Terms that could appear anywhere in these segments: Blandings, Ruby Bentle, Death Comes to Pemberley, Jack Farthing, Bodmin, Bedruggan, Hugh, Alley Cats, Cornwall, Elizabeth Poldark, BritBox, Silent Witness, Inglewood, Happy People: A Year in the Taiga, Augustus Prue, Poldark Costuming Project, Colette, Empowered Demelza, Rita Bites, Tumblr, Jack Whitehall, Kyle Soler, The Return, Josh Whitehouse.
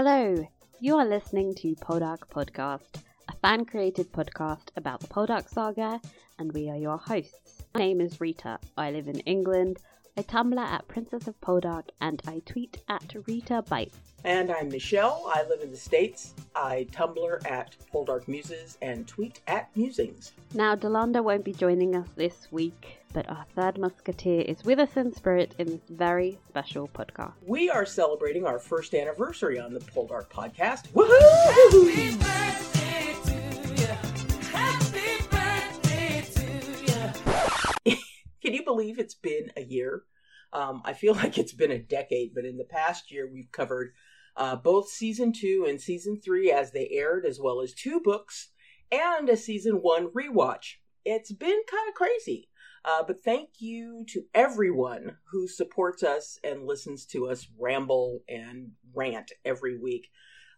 Hello, you are listening to Poldark Podcast, a fan-created podcast about the Poldark saga, and we are your hosts. My name is Rita, I live in England, I Tumblr at Princess of Poldark, and I tweet at Rita Bites. And I'm Michelle, I live in the States, I Tumblr at Poldark Muses, and tweet at Musings. Now, Delonda won't be joining us this week, but our third musketeer is with us in spirit in this very special podcast. We are celebrating our first anniversary on the Poldark Podcast. Woohoo! Happy birthday to you. Happy birthday to you. Can you believe it's been a year? I feel like it's been a decade, but in the past year we've covered both Season 2 and Season 3 as they aired, as well as two books and a Season 1 rewatch. It's been kind of crazy. But thank you to everyone who supports us and listens to us ramble and rant every week.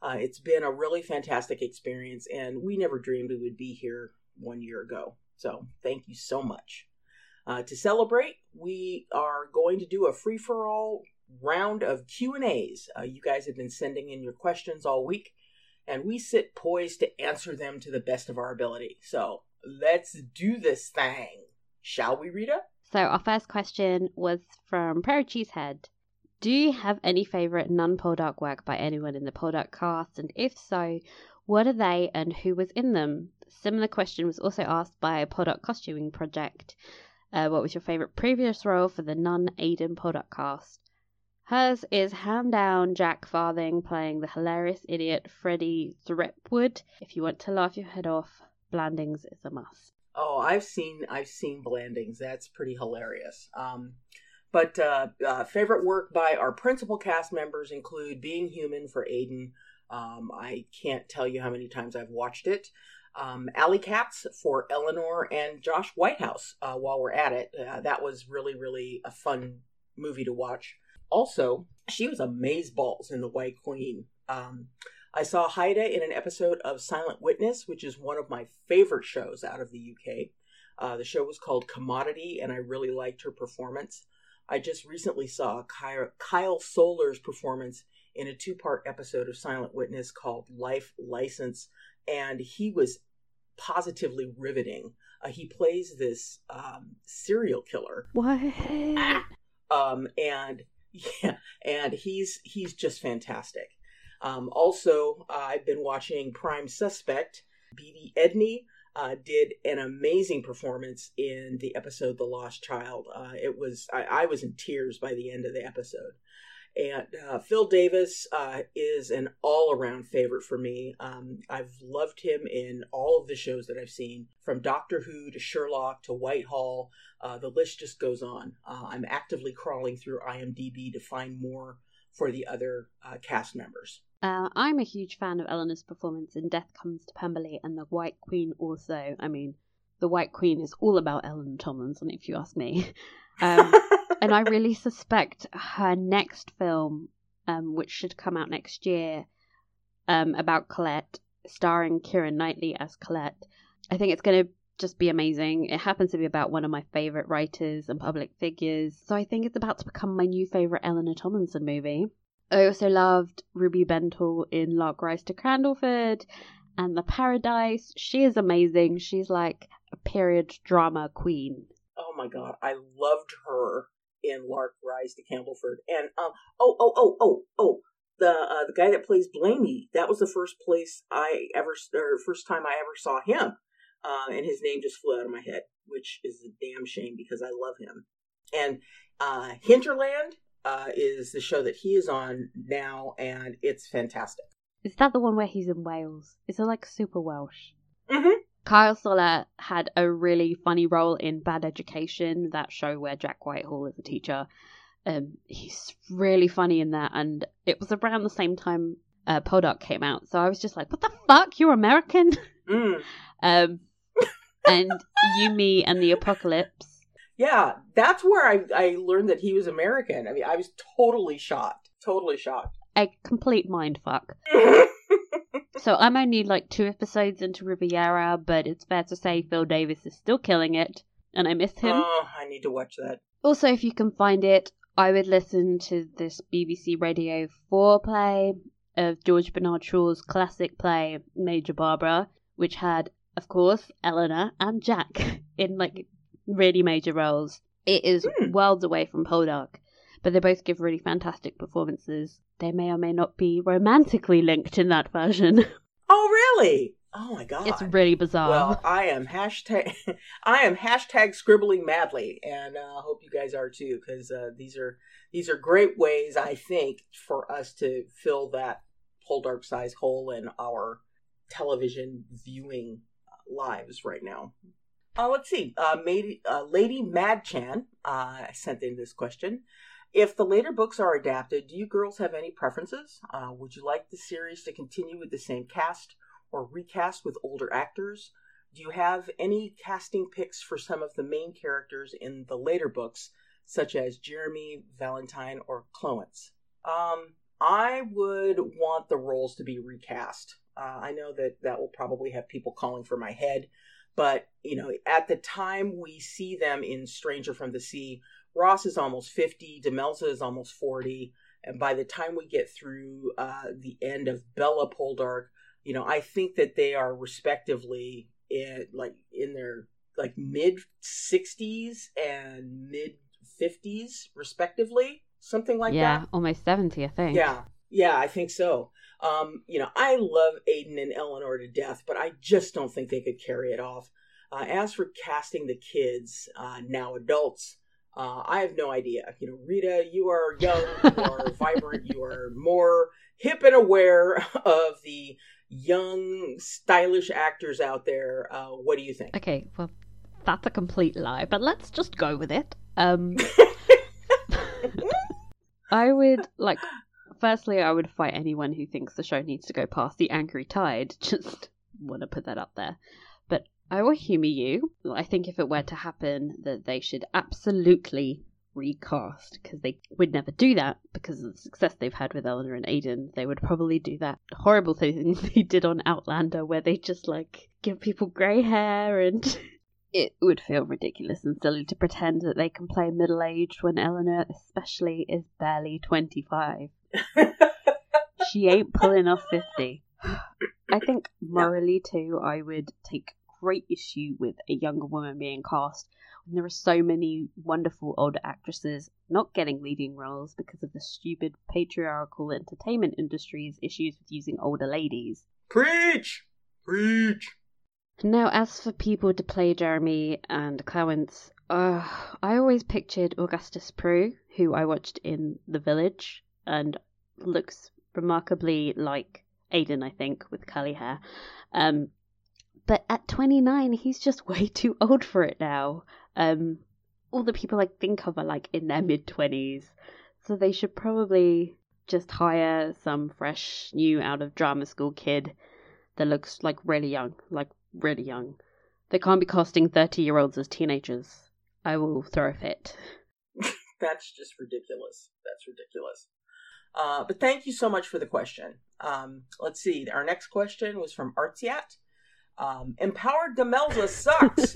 It's been a really fantastic experience, and we never dreamed we would be here 1 year ago. So thank you so much. To celebrate, we are going to do a free-for-all round of Q&As. You guys have been sending in your questions all week, and we sit poised to answer them to the best of our ability. So let's do this thing. Shall we, Rita? So our first question was from Prairie Cheesehead. Do you have any favourite non-Poldark work by anyone in the Poldark cast? And if so, what are they and who was in them? Similar question was also asked by Poldark Costuming Project. What was your favourite previous role for the non-Aidan Poldark cast? Hers is hand down Jack Farthing playing the hilarious idiot Freddie Threepwood. If you want to laugh your head off, Blandings is a must. Oh, I've seen Blandings. That's pretty hilarious. But favorite work by our principal cast members include Being Human for Aidan. I can't tell you how many times I've watched it. Alley Cats for Eleanor and Josh Whitehouse. While we're at it, that was really, really a fun movie to watch. Also, she was amazeballs in The White Queen. I saw Haida in an episode of Silent Witness, which is one of my favorite shows out of the UK. The show was called Commodity, and I really liked her performance. I just recently saw Kyle Soler's performance in a two-part episode of Silent Witness called Life License, and he was positively riveting. He plays this serial killer. What? And he's just fantastic. Also, I've been watching Prime Suspect. BD Edney did an amazing performance in the episode The Lost Child. I was in tears by the end of the episode. And Phil Davis is an all-around favorite for me. I've loved him in all of the shows that I've seen, from Doctor Who to Sherlock to Whitehall. The list just goes on. I'm actively crawling through IMDb to find more for the other cast members. I'm a huge fan of Eleanor's performance in Death Comes to Pemberley, and The White Queen also. I mean, The White Queen is all about Eleanor Tomlinson, if you ask me. And I really suspect her next film, which should come out next year, about Colette, starring Keira Knightley as Colette, I think it's going to just be amazing. It happens to be about one of my favourite writers and public figures, so I think it's about to become my new favourite Eleanor Tomlinson movie. I also loved Ruby Bentle in Lark Rise to Candleford and The Paradise. She is amazing. She's like a period drama queen. Oh my god, I loved her in Lark Rise to Candleford. And the guy that plays Blamey, that was the first time I ever saw him. And his name just flew out of my head, which is a damn shame because I love him. And Hinterland is the show that he is on now, and it's fantastic. Is that the one where he's in Wales? Is it like super Welsh? Mm-hmm. Kyle Soler had a really funny role in Bad Education, that show where Jack Whitehall is a teacher. He's really funny in that, and it was around the same time Poldark came out, so I was just like, what the fuck? You're American? Mm. And You, Me, and the Apocalypse. Yeah, that's where I learned that he was American. I mean, I was totally shocked. Totally shocked. A complete mindfuck. So I'm only like 2 episodes into Riviera, but it's fair to say Phil Davis is still killing it, and I miss him. Oh, I need to watch that. Also, if you can find it, I would listen to this BBC Radio 4 play. of George Bernard Shaw's classic play Major Barbara, which had, of course, Eleanor and Jack in like really major roles. It is worlds away from Poldark, but they both give really fantastic performances. They may or may not be romantically linked in that version. Oh, really? Oh my god. It's really bizarre. Well, I am hashtag scribbling madly, and I hope you guys are too, because these are great ways, I think, for us to fill that Poldark size hole in our television viewing lives right now. Let's see. Lady Madchan sent in this question. If the later books are adapted, do you girls have any preferences? Would you like the series to continue with the same cast or recast with older actors? Do you have any casting picks for some of the main characters in the later books, such as Jeremy, Valentine, or Cloence? I would want the roles to be recast. I know that will probably have people calling for my head, but you know, at the time we see them in Stranger from the Sea, Ross is almost 50, Demelza is almost 40, and by the time we get through the end of Bella Poldark, you know, I think that they are respectively in their mid-60s and mid-50s, respectively. Something like that. Yeah, almost 70, I think. Yeah, I think so. You know, I love Aidan and Eleanor to death, but I just don't think they could carry it off. As for casting the kids, now adults, I have no idea. You know, Rita, you are young, you are vibrant, you are more hip and aware of the young, stylish actors out there. What do you think? Okay, well, that's a complete lie, but let's just go with it. I would, firstly, I would fight anyone who thinks the show needs to go past the Angry Tide. Just want to put that up there. But I will humour you. I think if it were to happen, that they should absolutely recast, because they would never do that because of the success they've had with Eleanor and Aidan. They would probably do that horrible thing they did on Outlander where they just, give people grey hair, and it would feel ridiculous and silly to pretend that they can play middle-aged when Eleanor especially is barely 25. She ain't pulling off 50. I think morally, too, I would take great issue with a younger woman being cast. And there are so many wonderful older actresses not getting leading roles because of the stupid patriarchal entertainment industry's issues with using older ladies. Preach! Now, as for people to play Jeremy and Cloence, I always pictured Augustus Prue, who I watched in The Village, and looks remarkably like Aidan, I think, with curly hair. But at 29, he's just way too old for it now. All the people I think of are in their mid-20s. So they should probably just hire some fresh, new, out-of-drama school kid that looks really young. They can't be casting 30-year-olds as teenagers. I will throw a fit. That's just ridiculous. But thank you so much for the question. Let's see. Our next question was from Artsyat. Empowered Demelza sucks.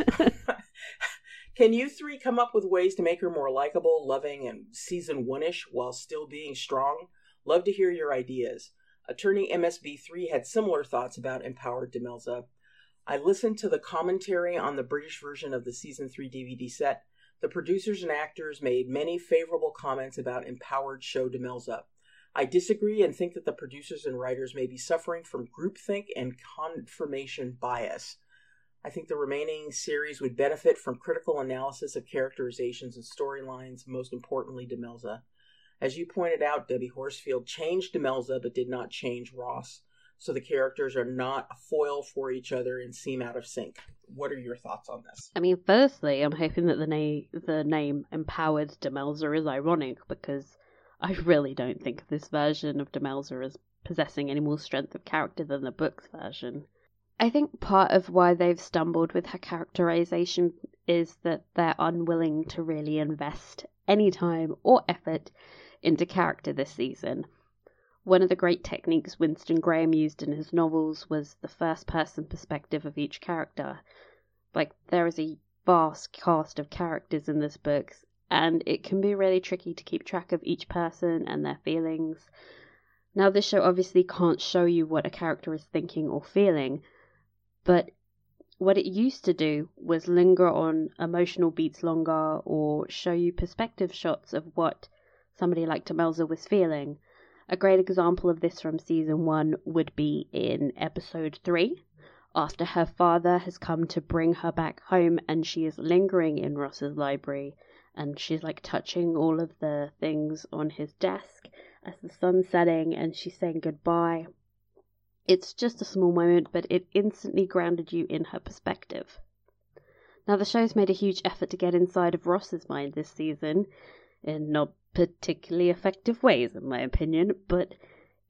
Can you three come up with ways to make her more likable, loving, and season one-ish while still being strong? Love to hear your ideas. Attorney MSB3 had similar thoughts about Empowered Demelza. I listened to the commentary on the British version of the season 3 DVD set. The producers and actors made many favorable comments about Empowered Show Demelza. I disagree and think that the producers and writers may be suffering from groupthink and confirmation bias. I think the remaining series would benefit from critical analysis of characterizations and storylines, most importantly, Demelza. As you pointed out, Debbie Horsfield changed Demelza but did not change Ross, so the characters are not a foil for each other and seem out of sync. What are your thoughts on this? I mean, firstly, I'm hoping that the name Empowered Demelza is ironic, because I really don't think of this version of Demelza as possessing any more strength of character than the book's version. I think part of why they've stumbled with her characterization is that they're unwilling to really invest any time or effort into character this season. One of the great techniques Winston Graham used in his novels was the first-person perspective of each character. There is a vast cast of characters in this book, and it can be really tricky to keep track of each person and their feelings. Now, this show obviously can't show you what a character is thinking or feeling, but what it used to do was linger on emotional beats longer or show you perspective shots of what somebody like Demelza was feeling. A great example of this from season 1 would be in episode 3, after her father has come to bring her back home and she is lingering in Ross's library and she's like touching all of the things on his desk as the sun's setting and she's saying goodbye. It's just a small moment, but it instantly grounded you in her perspective. Now, the show's made a huge effort to get inside of Ross's mind this season, in not particularly effective ways, in my opinion, but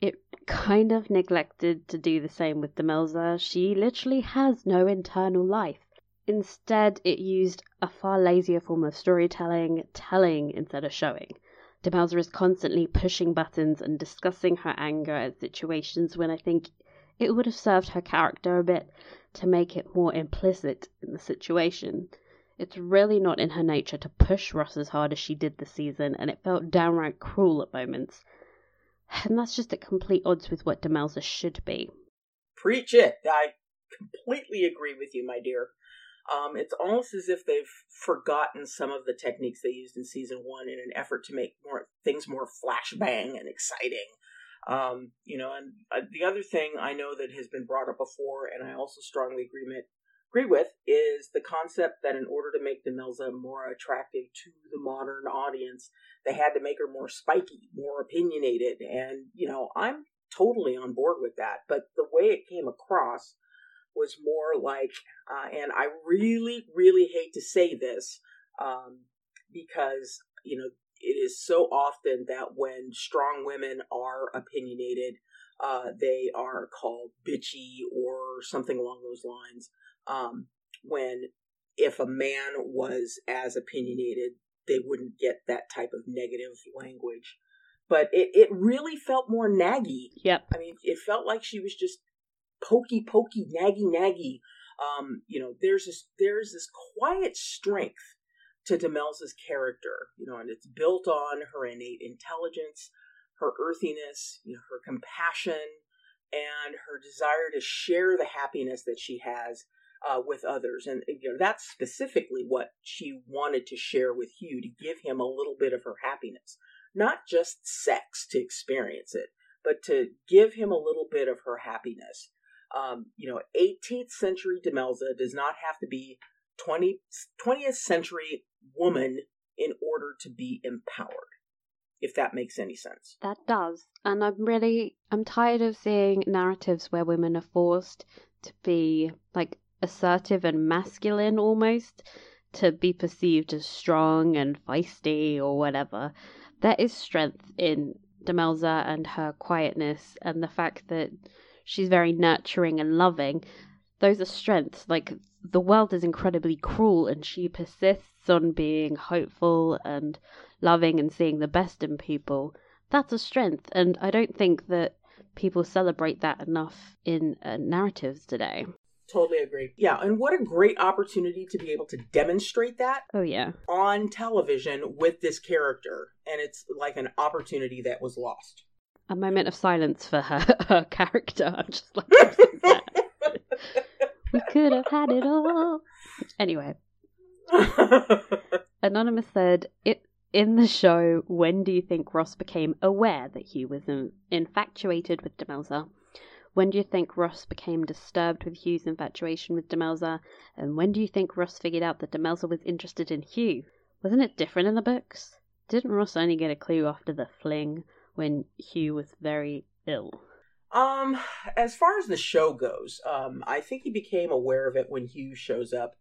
it kind of neglected to do the same with Demelza. She literally has no internal life. Instead, it used a far lazier form of storytelling, telling instead of showing. Demelza is constantly pushing buttons and discussing her anger at situations when I think it would have served her character a bit to make it more implicit in the situation. It's really not in her nature to push Ross as hard as she did this season, and it felt downright cruel at moments. And that's just at complete odds with what Demelza should be. Preach it! I completely agree with you, my dear. It's almost as if they've forgotten some of the techniques they used in season 1 in an effort to make things more flashbang and exciting. And the other thing I know that has been brought up before, and I also strongly agree with, is the concept that in order to make Demelza more attractive to the modern audience, they had to make her more spiky, more opinionated, and, I'm totally on board with that, but the way it came across was more like, and I really, really hate to say this, because, it is so often that when strong women are opinionated, they are called bitchy or something along those lines. If a man was as opinionated, they wouldn't get that type of negative language. But it really felt more naggy. Yep. I mean, it felt like she was just pokey, naggy. There's this quiet strength to Demelza's character, and it's built on her innate intelligence, her earthiness, her compassion, and her desire to share the happiness that she has with others. And that's specifically what she wanted to share with Hugh, to give him a little bit of her happiness, not just sex to experience it, but to give him a little bit of her happiness. 18th century Demelza does not have to be 20th century woman in order to be empowered, if that makes any sense. That does. And I'm tired of seeing narratives where women are forced to be like assertive and masculine almost, to be perceived as strong and feisty or whatever. There is strength in Demelza and her quietness and the fact that she's very nurturing and loving. Those are strengths. Like, the world is incredibly cruel and she persists on being hopeful and loving and seeing the best in people. That's a strength, and I don't think that people celebrate that enough in narratives today. Totally agree. Yeah, and what a great opportunity to be able to demonstrate that. Oh, yeah. On television with this character, and it's like an opportunity that was lost. A moment of silence for her character. I'm just like, we could have had it all. Anyway. Anonymous said, in the show, when do you think Ross became aware that Hugh was infatuated with Demelza? When do you think Ross became disturbed with Hugh's infatuation with Demelza? And when do you think Ross figured out that Demelza was interested in Hugh? Wasn't it different in the books? Didn't Ross only get a clue after the fling, when Hugh was very ill? As far as the show goes, I think he became aware of it when Hugh shows up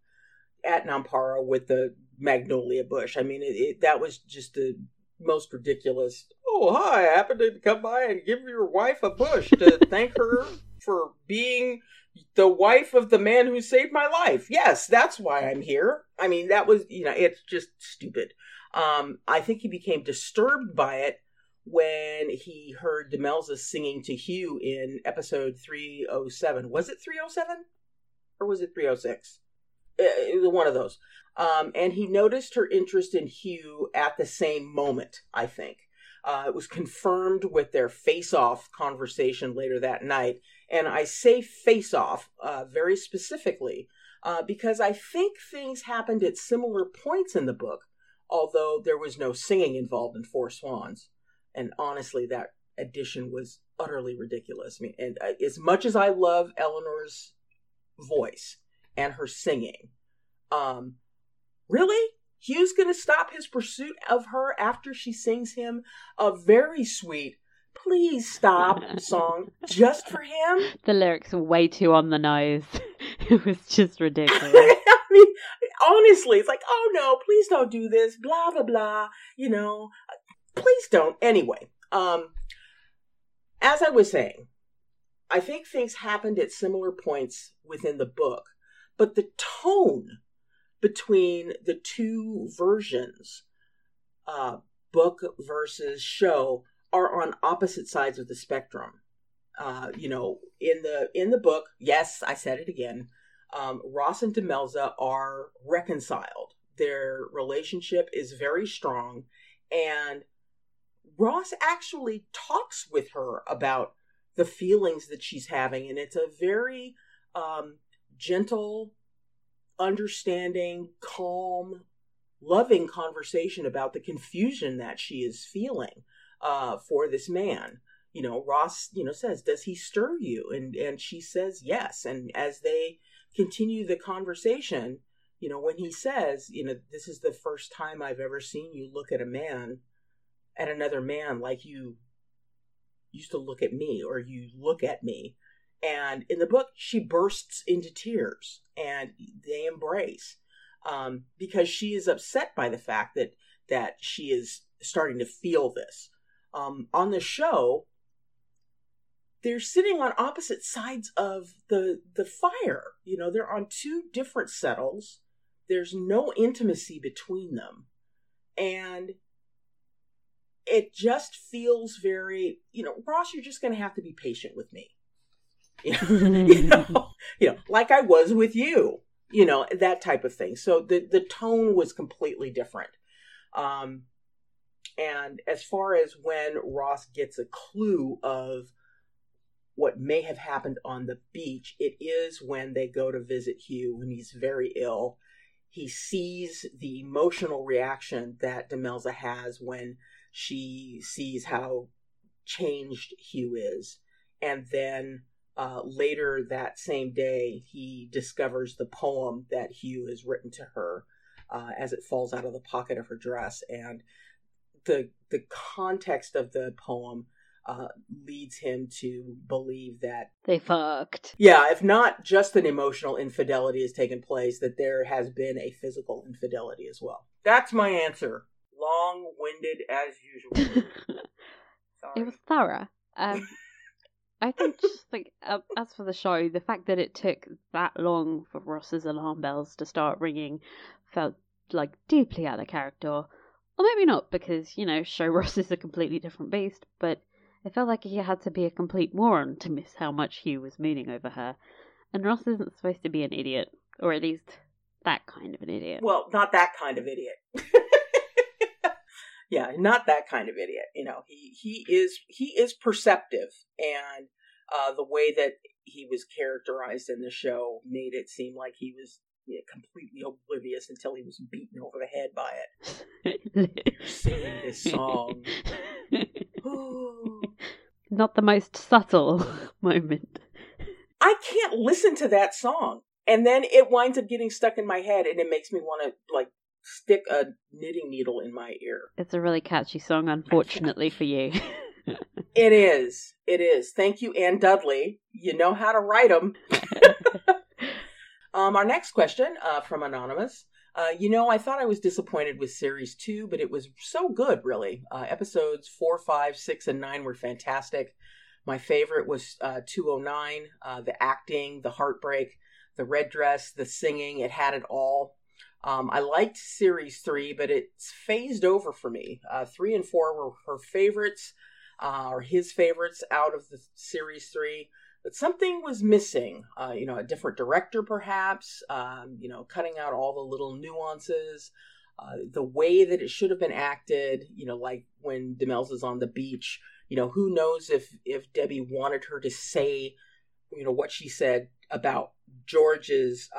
at Nampara with the magnolia bush. I mean, that was just the most ridiculous. Oh, hi, I happened to come by and give your wife a bush to thank her for being the wife of the man who saved my life. Yes, that's why I'm here. I mean, that was, it's just stupid. I think he became disturbed by it when he heard Demelza singing to Hugh in episode 307. Was it 307? Or was it 306? It was one of those. And he noticed her interest in Hugh at the same moment, I think. It was confirmed with their face-off conversation later that night. And I say face-off very specifically because I think things happened at similar points in the book, although there was no singing involved in Four Swans. And honestly, that edition was utterly ridiculous. I mean, and as much as I love Eleanor's voice and her singing, really? Hugh's going to stop his pursuit of her after she sings him a very sweet "Please Stop" song just for him? The lyrics are way too on the nose. It was just ridiculous. I mean, honestly, it's like, oh no, please don't do this, blah, blah, blah, you know, please don't. Anyway, as I was saying, I think things happened at similar points within the book, but the tone between the two versions, book versus show, are on opposite sides of the spectrum. You know, in the book, yes, I said it again, Ross and Demelza are reconciled. Their relationship is very strong, and Ross actually talks with her about the feelings that she's having, and it's a very gentle, understanding, calm, loving conversation about the confusion that she is feeling for this man. You know, Ross, you know, says, does he stir you? And she says, yes. And as they continue the conversation, you know, when he says, you know, this is the first time I've ever seen you look at a man, at another man, like you used to look at me, or you look at me. And in the book, she bursts into tears and they embrace because she is upset by the fact that she is starting to feel this. On the show, they're sitting on opposite sides of the fire. You know, they're on two different settles. There's no intimacy between them. And it just feels very, you know, Ross, you're just going to have to be patient with me. you know, like I was with you, you know, that type of thing. So the tone was completely different. And as far as when Ross gets a clue of what may have happened on the beach, it is when they go to visit Hugh and he's very ill. He sees the emotional reaction that Demelza has when she sees how changed Hugh is. And then later that same day, he discovers the poem that Hugh has written to her as it falls out of the pocket of her dress. And the context of the poem leads him to believe that they fucked. Yeah, if not just an emotional infidelity has taken place, that there has been a physical infidelity as well. That's my answer. Long-winded as usual. Sorry. It was thorough. I think just like as for the show, the fact that it took that long for Ross's alarm bells to start ringing felt like deeply out of character. Or maybe not, because, you know, show Ross is a completely different beast, but it felt like he had to be a complete moron to miss how much Hugh was mooning over her. And Ross isn't supposed to be an idiot, or at least that kind of an idiot. Well, not that kind of idiot. Yeah, not that kind of idiot. You know, he is perceptive, and the way that he was characterized in the show made it seem like he was, you know, completely oblivious until he was beaten over the head by it. Singing this song, not the most subtle moment. I can't listen to that song, and then it winds up getting stuck in my head, and it makes me want to like stick a knitting needle in my ear. It's a really catchy song, unfortunately for you. It is. It is. Thank you, Anne Dudley. You know how to write them. Our next question from Anonymous. You know, I thought I was disappointed with Series 2, but it was so good, really. Episodes 4, 5, 6, and 9 were fantastic. My favorite was 209, the acting, the heartbreak, the red dress, the singing. It had it all. I liked Series 3, but it's phased over for me. 3 and 4 were her favorites, or his favorites out of the Series 3. But something was missing. You know, a different director, perhaps. You know, cutting out all the little nuances. the way that it should have been acted, you know, like when Demelza's on the beach, you know, who knows if Debbie wanted her to say, you know, what she said about George's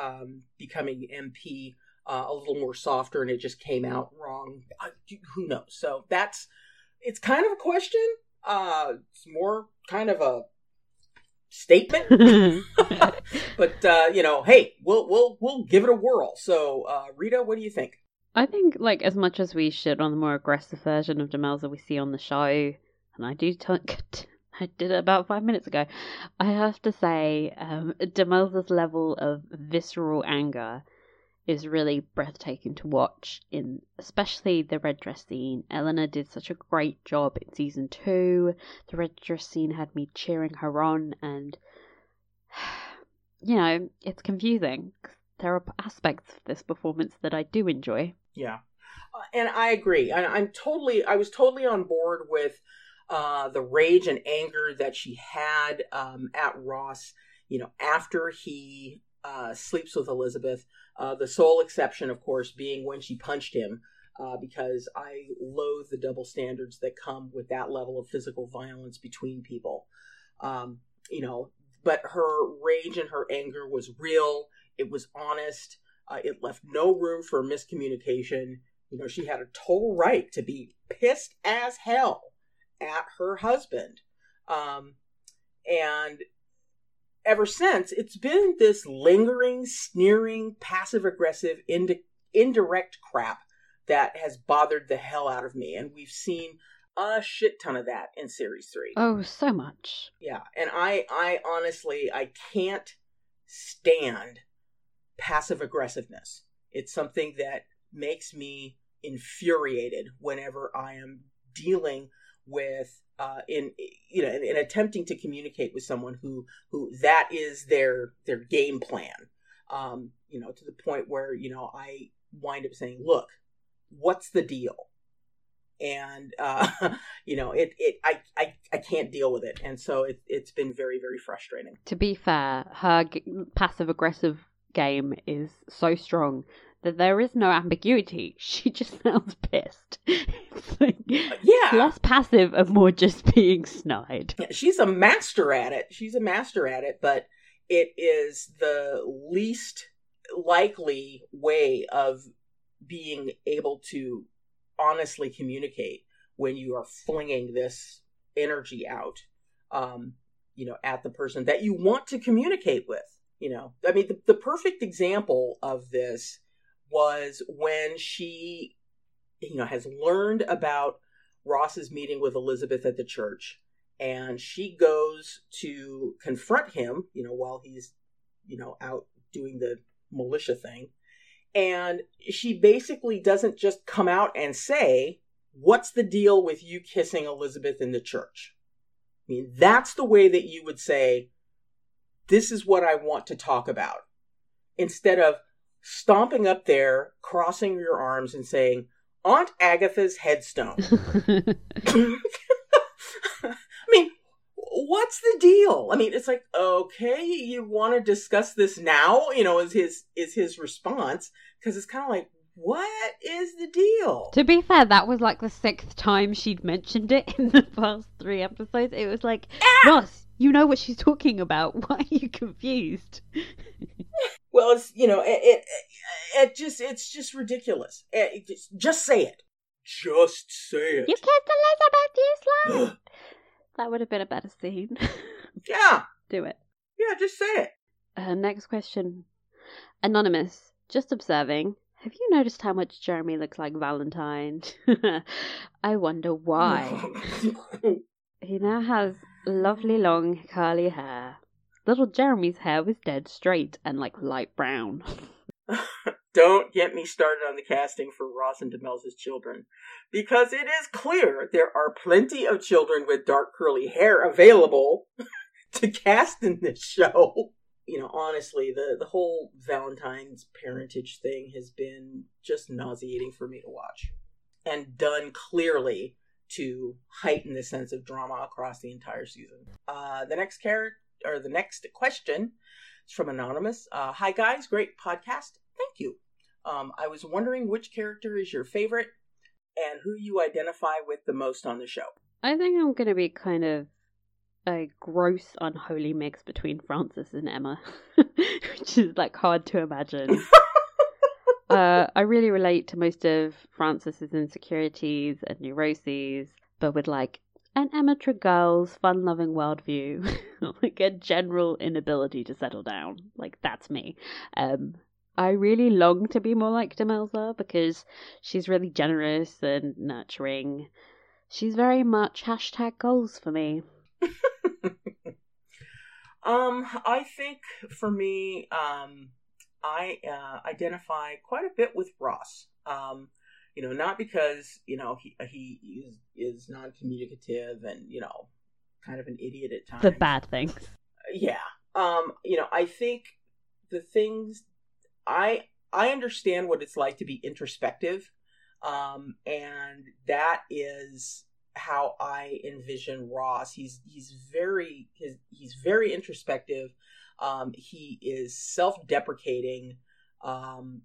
becoming MP a little more softer, and it just came out wrong. Who knows? So it's kind of a question. It's more kind of a statement, but you know, hey, we'll give it a whirl. So, Rita, what do you think? I think, like, as much as we shit on the more aggressive version of Demelza we see on the show, and I did it about 5 minutes ago, I have to say, Demelza's level of visceral anger is really breathtaking to watch, in especially the red dress scene. Eleanor did such a great job in season 2. The red dress scene had me cheering her on, and, you know, it's confusing. There are aspects of this performance that I do enjoy. Yeah, and I agree. I was totally on board with the rage and anger that she had at Ross, you know, after he sleeps with Elizabeth. The sole exception, of course, being when she punched him, because I loathe the double standards that come with that level of physical violence between people. You know, but her rage and her anger was real. It was honest. It left no room for miscommunication. You know, she had a total right to be pissed as hell at her husband. And ever since, it's been this lingering, sneering, passive-aggressive, indirect crap that has bothered the hell out of me. And we've seen a shit ton of that in Series 3. Oh, so much. Yeah, and I honestly, I can't stand passive aggressiveness. It's something that makes me infuriated whenever I am dealing with in attempting to communicate with someone who that is their game plan. You know, to the point where, you know, I wind up saying, "Look, what's the deal?" And you know, I can't deal with it, and so it's been very, very frustrating. To be fair, her passive aggressive game is so strong that there is no ambiguity. She just sounds pissed. It's like, yeah, less passive and more just being snide. Yeah, she's a master at it. But it is the least likely way of being able to honestly communicate when you are flinging this energy out, you know, at the person that you want to communicate with. You know, I mean, the perfect example of this was when she, you know, has learned about Ross's meeting with Elizabeth at the church, and she goes to confront him, you know, while he's, you know, out doing the militia thing. And she basically doesn't just come out and say, "What's the deal with you kissing Elizabeth in the church?" I mean, that's the way that you would say, "This is what I want to talk about," instead of stomping up there, crossing your arms, and saying, "Aunt Agatha's headstone." I mean, what's the deal? I mean, it's like, okay, you want to discuss this now? You know, is his response, because it's kind of like, what is the deal? To be fair, that was like the 6th time she'd mentioned it in the past 3 episodes. It was like, Ross, you know what she's talking about. Why are you confused? Well, it's, you know, it's just ridiculous. Just say it. Just say it. You kissed Elizabeth, you slut. That would have been a better scene. Yeah. Do it. Yeah, just say it. Next question. Anonymous, just observing. Have you noticed how much Jeremy looks like Valentine? I wonder why. He now has lovely long curly hair. Little Jeremy's hair was dead straight and like light brown. Don't get me started on the casting for Ross and Demelza's children, because it is clear there are plenty of children with dark curly hair available to cast in this show. You know, honestly, the whole Valentine's parentage thing has been just nauseating for me to watch, and done clearly to heighten the sense of drama across the entire season. The next question is from Anonymous. Hi guys, great podcast. Thank you. I was wondering which character is your favorite and who you identify with the most on the show. I think I'm going to be kind of a gross, unholy mix between Frances and Emma, which is like hard to imagine. I really relate to most of Frances's insecurities and neuroses, but with like an amateur girl's fun-loving worldview, like a general inability to settle down. Like, that's me. I really long to be more like Demelza because she's really generous and nurturing. She's very much hashtag goals for me. I think for me, I identify quite a bit with Ross. You know, not because, you know, he is non-communicative and, you know, kind of an idiot at times. The bad things. Yeah. You know, I think the things I understand what it's like to be introspective. And that is how I envision Ross. He's very introspective. He is self-deprecating.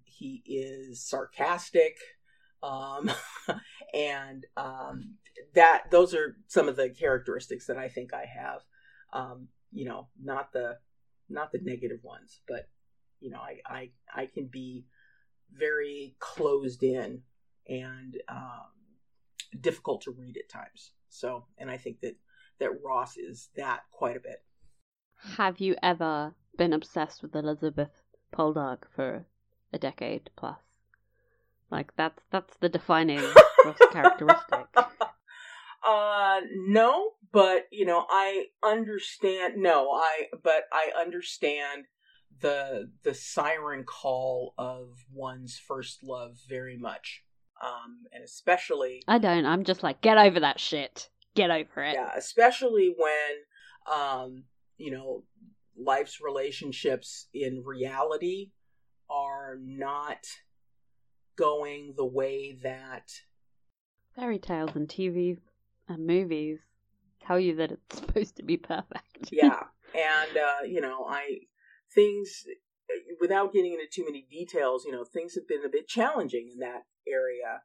He is sarcastic. And those are some of the characteristics that I think I have. You know, not the negative ones, but you know, I can be very closed in and difficult to read at times. So, and I think that Ross is that quite a bit. Have you ever been obsessed with Elizabeth Poldark for a decade plus? Like, that's the defining Ross characteristic. No, but, you know, I understand the siren call of one's first love very much. And especially... I don't, I'm just like, get over that shit. Get over it. Yeah, especially when, you know, life's relationships in reality are not... going the way that fairy tales and TV and movies tell you that it's supposed to be perfect. Yeah, and you know, things without getting into too many details, you know, things have been a bit challenging in that area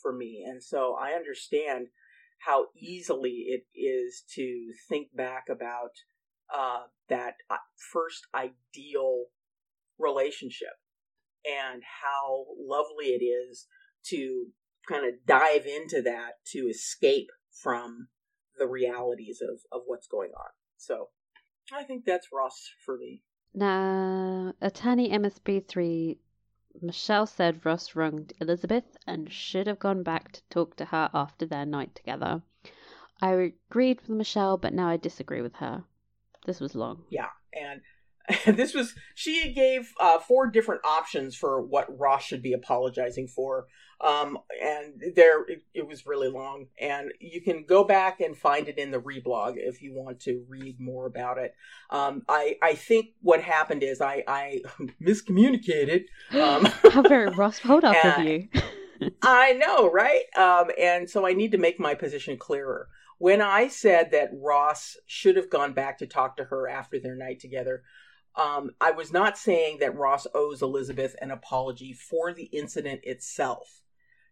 for me, and so I understand how easily it is to think back about that first ideal relationship. And how lovely it is to kind of dive into that to escape from the realities of what's going on. So I think that's Ross for me. Now, Attorney MSB3, Michelle said Ross wronged Elizabeth and should have gone back to talk to her after their night together. I agreed with Michelle, but now I disagree with her. This was long. Yeah, and this was, she gave 4 different options for what Ross should be apologizing for. And there, it was really long. And you can go back and find it in the reblog if you want to read more about it. I think what happened is I miscommunicated. How very Ross Poldark of you. I know, right? And so I need to make my position clearer. When I said that Ross should have gone back to talk to her after their night together, I was not saying that Ross owes Elizabeth an apology for the incident itself.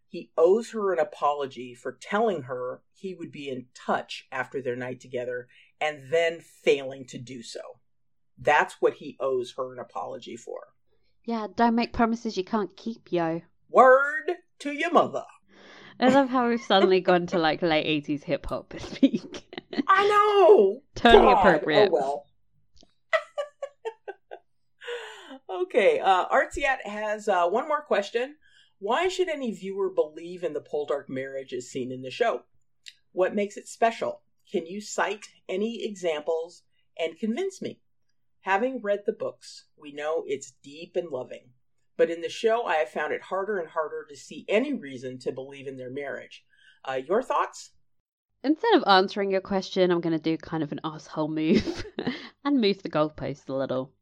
He owes her an apology for telling her he would be in touch after their night together and then failing to do so. That's what he owes her an apology for. Yeah, don't make promises you can't keep, yo. Word to your mother. I love how we've suddenly gone to like late 80s hip hop this week. I know! Totally God. Appropriate. Oh well. Okay, Artsyat has one more question. Why should any viewer believe in the Poldark marriage as seen in the show? What makes it special? Can you cite any examples and convince me? Having read the books, we know it's deep and loving. But in the show, I have found it harder and harder to see any reason to believe in their marriage. Your thoughts? Instead of answering your question, I'm going to do kind of an asshole move and move the goalposts a little.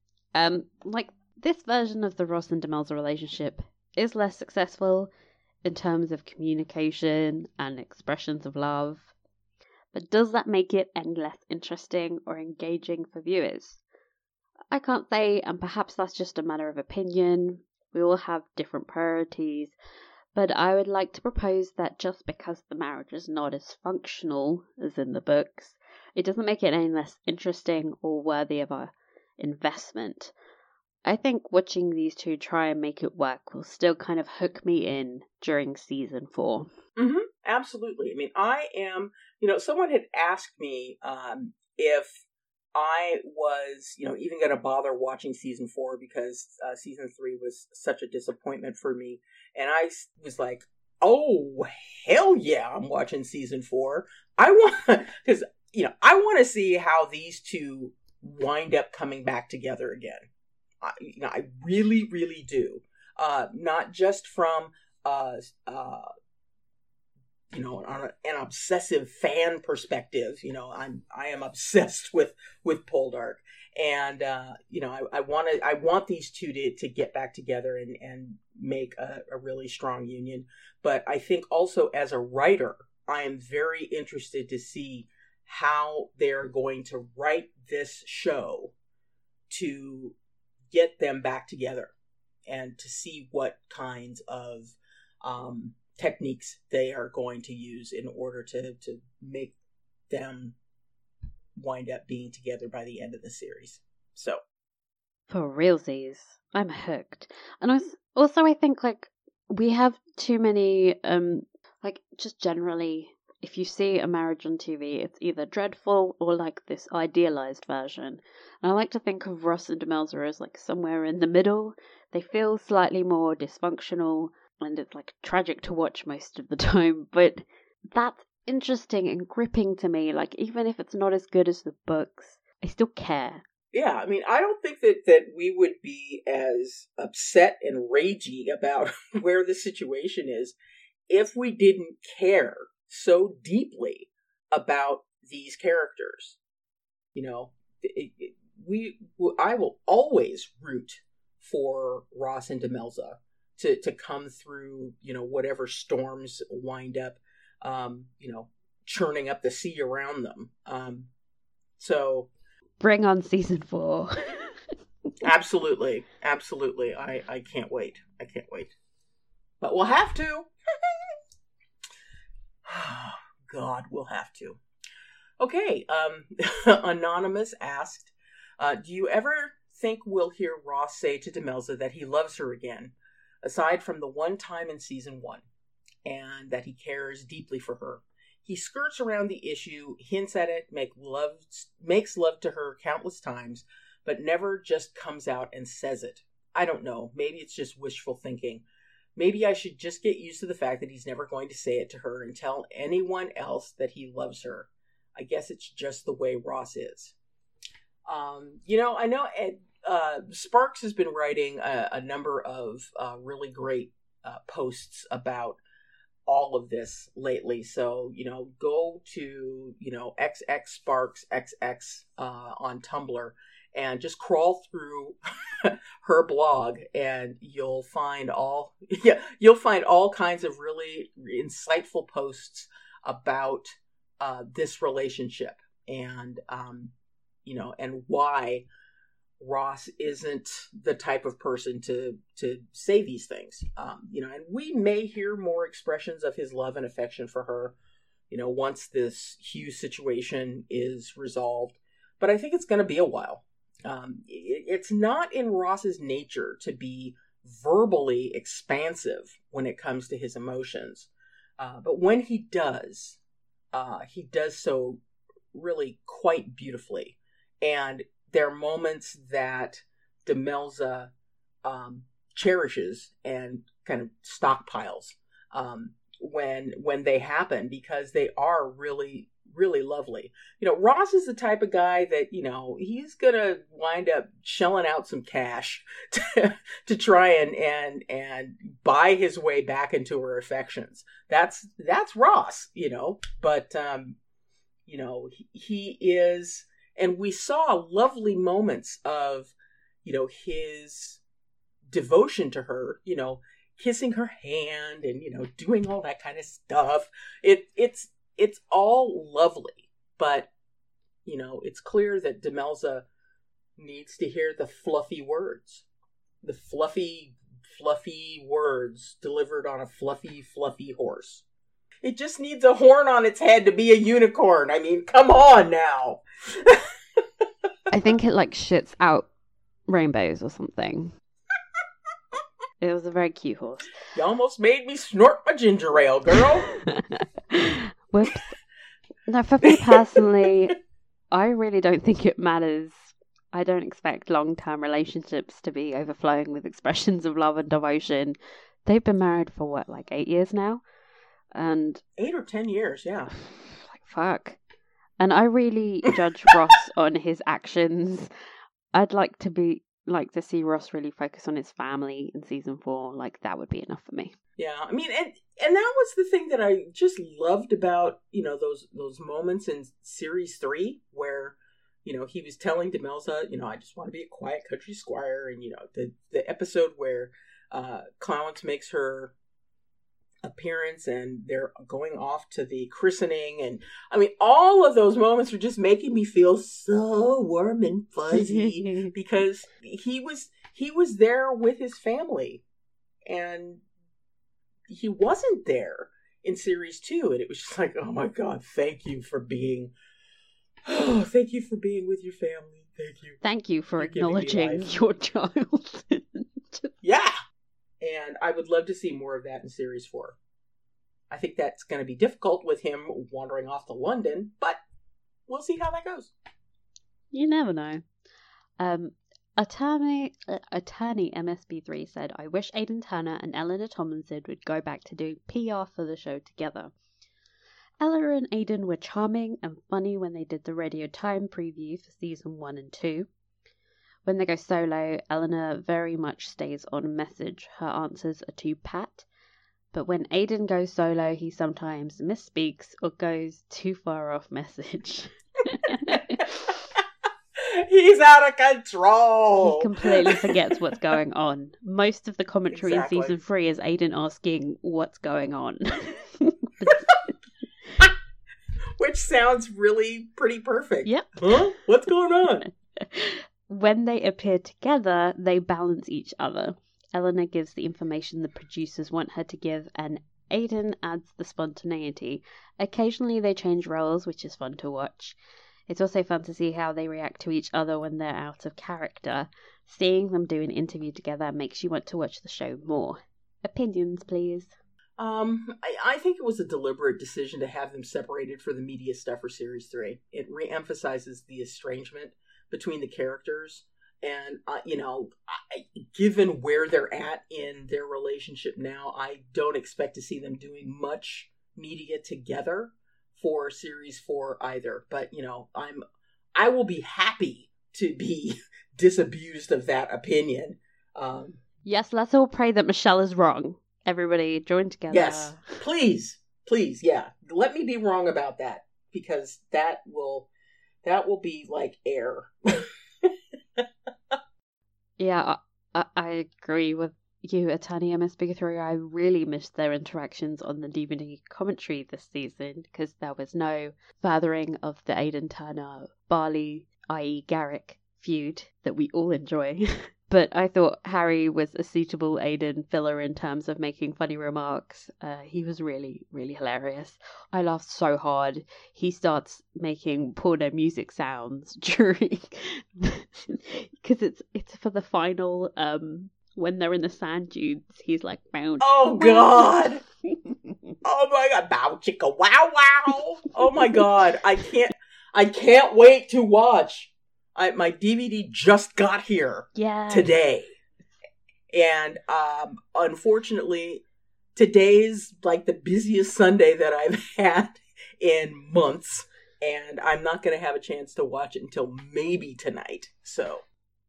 Like, this version of the Ross and Demelza relationship is less successful in terms of communication and expressions of love. But does that make it any less interesting or engaging for viewers? I can't say, and perhaps that's just a matter of opinion, We all have different priorities, but I would like to propose that just because the marriage is not as functional as in the books, it doesn't make it any less interesting or worthy of our investment. I think watching these two try and make it work will still kind of hook me in during season 4. Mm-hmm. Absolutely. I mean, I am, someone had asked me if I was, even going to bother watching season 4 because season 3 was such a disappointment for me. And I was like, oh, hell yeah, I'm watching season 4. I want to see how these two wind up coming back together again. I really, really do. Not just from, on an obsessive fan perspective, I am obsessed with Poldark, and I want these two to get back together and make a really strong union. But I think also as a writer, I am very interested to see how they're going to write this show to get them back together, and to see what kinds of techniques they are going to use in order to make them wind up being together by the end of the series. So, for realsies, I'm hooked. And I think we have too many just generally, if you see a marriage on TV, it's either dreadful or this idealized version. And I like to think of Ross and Demelza as somewhere in the middle. They feel slightly more dysfunctional, and it's tragic to watch most of the time, but that's interesting and gripping to me. Even if it's not as good as the books, I still care. Yeah, I mean, I don't think that we would be as upset and ragey about where the situation is if we didn't care so deeply about these characters. I will always root for Ross and Demelza to come through, whatever storms wind up, churning up the sea around them. So bring on season 4. Absolutely. Absolutely. I can't wait. But we'll have to. God, we'll have to. Okay. Anonymous asked, do you ever think we'll hear Ross say to Demelza that he loves her again? Aside from the one time in season 1, and that he cares deeply for her. He skirts around the issue, hints at it, makes love to her countless times, but never just comes out and says it. I don't know. Maybe it's just wishful thinking. Maybe I should just get used to the fact that he's never going to say it to her and tell anyone else that he loves her. I guess it's just the way Ross is. I know Ed, Sparks has been writing a number of really great posts about all of this lately. So, go to, XX Sparks XX on Tumblr and just crawl through her blog, and you'll find all kinds of really insightful posts about this relationship and, and why Ross isn't the type of person to say these things. And we may hear more expressions of his love and affection for her, once this Hugh situation is resolved. But I think it's going to be a while. It's not in Ross's nature to be verbally expansive when it comes to his emotions. But when he does so really quite beautifully. And there are moments that Demelza cherishes and kind of stockpiles when they happen, because they are really, really lovely. Ross is the type of guy that, he's going to wind up shelling out some cash to try and buy his way back into her affections. That's Ross, but, he is... And we saw lovely moments of, his devotion to her, kissing her hand and, doing all that kind of stuff. It's all lovely, but, it's clear that Demelza needs to hear the fluffy words, the fluffy fluffy words delivered on a fluffy, fluffy horse. It just needs a horn on its head to be a unicorn. I mean, come on now. I think it, like, shits out rainbows or something. It was a very cute horse. You almost made me snort my ginger ale, girl. Whoops. No, for me personally, I really don't think it matters. I don't expect long-term relationships to be overflowing with expressions of love and devotion. They've been married for, what, like 8 years now? And 8 or 10 years, yeah. Like, fuck. And I really judge Ross on his actions. I'd like to see Ross really focus on his family in season 4. Like, that would be enough for me. Yeah, I mean, and that was the thing that I just loved about, you know, those moments in series 3 where, you know, he was telling Demelza, you know, I just want to be a quiet country squire, and, you know, the episode where Clowance makes her appearance and they're going off to the christening, and I mean, all of those moments were just making me feel so warm and fuzzy because he was there with his family, and he wasn't there in series 2, and it was just like, oh my god, thank you for being with your family, thank you for acknowledging your child. Yeah. And I would love to see more of that in Series 4. I think that's going to be difficult with him wandering off to London, but we'll see how that goes. You never know. Attorney MSB3 said, I wish Aidan Turner and Eleanor Tomlinson would go back to doing PR for the show together. Eleanor and Aidan were charming and funny when they did the Radio Time preview for Season 1 and 2. When they go solo, Eleanor very much stays on message. Her answers are too pat. But when Aidan goes solo, he sometimes misspeaks or goes too far off message. He's out of control! He completely forgets what's going on. Most of the commentary in Season 3 is Aidan asking, what's going on? Which sounds really pretty perfect. Yep. Huh? What's going on? When they appear together, they balance each other. Eleanor gives the information the producers want her to give, and Aidan adds the spontaneity. Occasionally they change roles, which is fun to watch. It's also fun to see how they react to each other when they're out of character. Seeing them do an interview together makes you want to watch the show more. Opinions, please. I think it was a deliberate decision to have them separated for the media stuff for Series 3. It re-emphasizes the estrangement between the characters, and you know, given where they're at in their relationship now, I don't expect to see them doing much media together for series 4 either. But you know, I will be happy to be disabused of that opinion. Yes, let's all pray that Michelle is wrong. Everybody join together. Yes, please, yeah. Let me be wrong about that, because that will. That will be like air. Yeah, I agree with you, Attorney MSB3. I really missed their interactions on the DVD commentary this season, because there was no furthering of the Aidan Turner-Barley, i.e. Garrick, feud that we all enjoy. But I thought Harry was a suitable Aidan filler in terms of making funny remarks. He was really, really hilarious. I laughed so hard. He starts making porno music sounds during... Because it's for the final... when they're in the sand dunes, he's like... Bow, oh, God! Oh, my God! Bow, chicka, wow, wow! Oh, my God! I can't wait to watch! My DVD just got here today, and unfortunately, today's like the busiest Sunday that I've had in months, and I'm not going to have a chance to watch it until maybe tonight. So,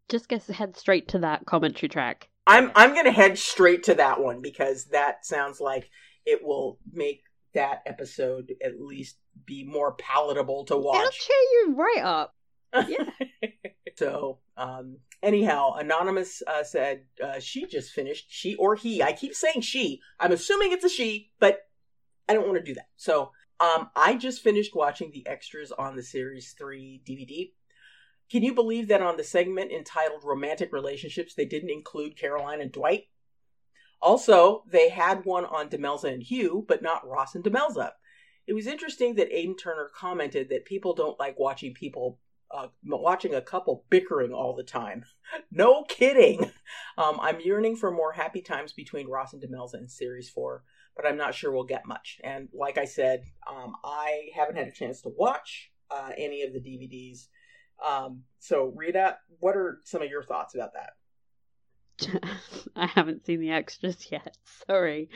just head straight to that commentary track. I'm going to head straight to that one, because that sounds like it will make that episode at least be more palatable to watch. It'll cheer you right up. Yeah. So, anyhow, Anonymous said she just finished. She or he. I keep saying she. I'm assuming it's a she, but I don't want to do that. So, I just finished watching the extras on the Series 3 DVD. Can you believe that on the segment entitled Romantic Relationships, they didn't include Caroline and Dwight? Also, they had one on Demelza and Hugh, but not Ross and Demelza. It was interesting that Aidan Turner commented that people don't like watching people watching a couple bickering all the time. No kidding. I'm yearning for more happy times between Ross and Demelza in Series 4, but I'm not sure we'll get much. And like I said, I haven't had a chance to watch any of the DVDs. So Rita, what are some of your thoughts about that? I haven't seen the extras yet. Sorry.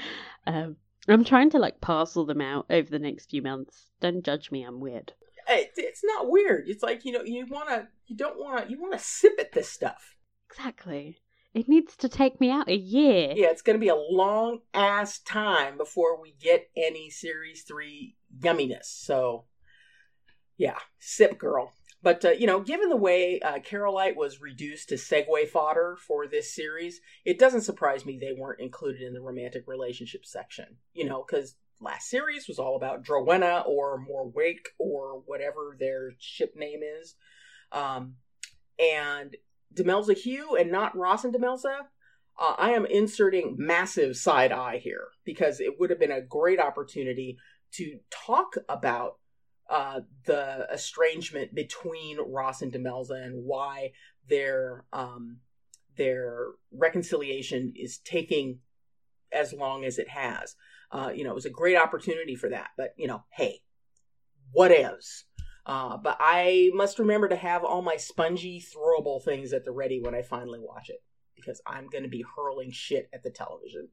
I'm trying to parcel them out over the next few months. Don't judge me. I'm weird. It's not weird. It's like, you know, you want to sip at this stuff. Exactly. It needs to take me out a year. Yeah, it's going to be a long ass time before we get any Series 3 yumminess. So, yeah, sip girl. But, you know, given the way Carolite was reduced to segue fodder for this series, it doesn't surprise me they weren't included in the romantic relationship section, you know, because last series was all about Drowena or Morwake or whatever their ship name is. And Demelza Hugh and not Ross and Demelza. I am inserting massive side eye here because it would have been a great opportunity to talk about the estrangement between Ross and Demelza and why their reconciliation is taking as long as it has. You know, it was a great opportunity for that, but you know, hey, whatevs. But I must remember to have all my spongy throwable things at the ready when I finally watch it because I'm going to be hurling shit at the television.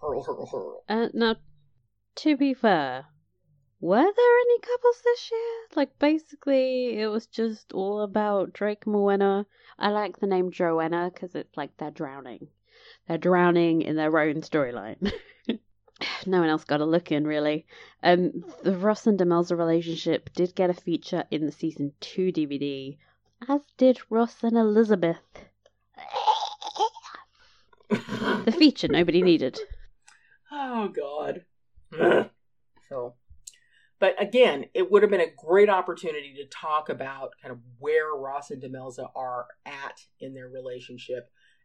Hurl, hurl, hurl. Now, to be fair, were there any couples this year? Basically, it was just all about Drake Morwenna. I like the name Drowena because it's like they're drowning. They're drowning in their own storyline. No one else got a look in, really. The Ross and Demelza relationship did get a feature in the Season 2 DVD, as did Ross and Elizabeth. The feature nobody needed. Oh, God. So... But again, it would have been a great opportunity to talk about kind of where Ross and Demelza are at in their relationship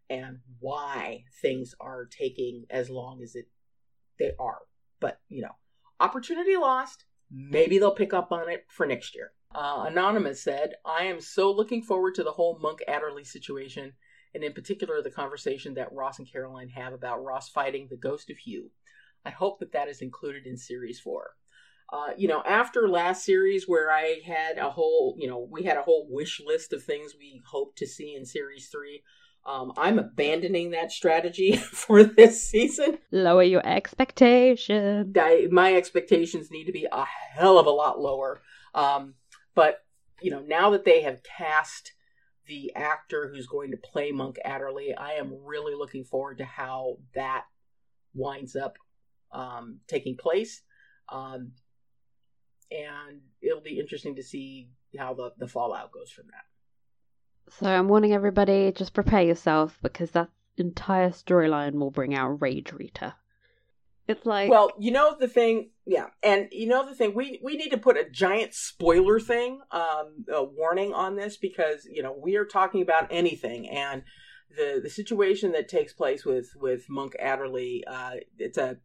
and why things are taking as long as they are. But, you know, opportunity lost. Maybe they'll pick up on it for next year. Anonymous said, I am so looking forward to the whole Monk Adderley situation, and in particular the conversation that Ross and Caroline have about Ross fighting the ghost of Hugh. I hope that is included in Series 4. You know, after last series where I had a whole, you know, we had a whole wish list of things we hoped to see in Series 3, I'm abandoning that strategy for this season. Lower your expectations. My expectations need to be a hell of a lot lower. But, you know, now that they have cast the actor who's going to play Monk Adderley, I am really looking forward to how that winds up taking place. And it'll be interesting to see how the fallout goes from that. So I'm warning everybody, just prepare yourself because that entire storyline will bring out Rage Rita. It's like... Well, you know the thing... Yeah, and you know the thing, we need to put a giant spoiler thing, a warning on this because, you know, we are talking about anything and the situation that takes place with Monk Adderley, it's a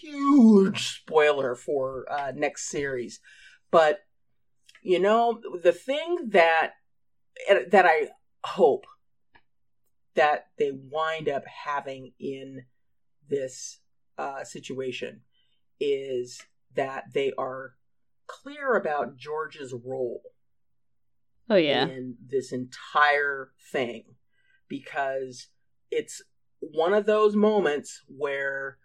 huge spoiler for next series. But you know, the thing that I hope that they wind up having in this situation is that they are clear about George's role in this entire thing, because it's one of those moments where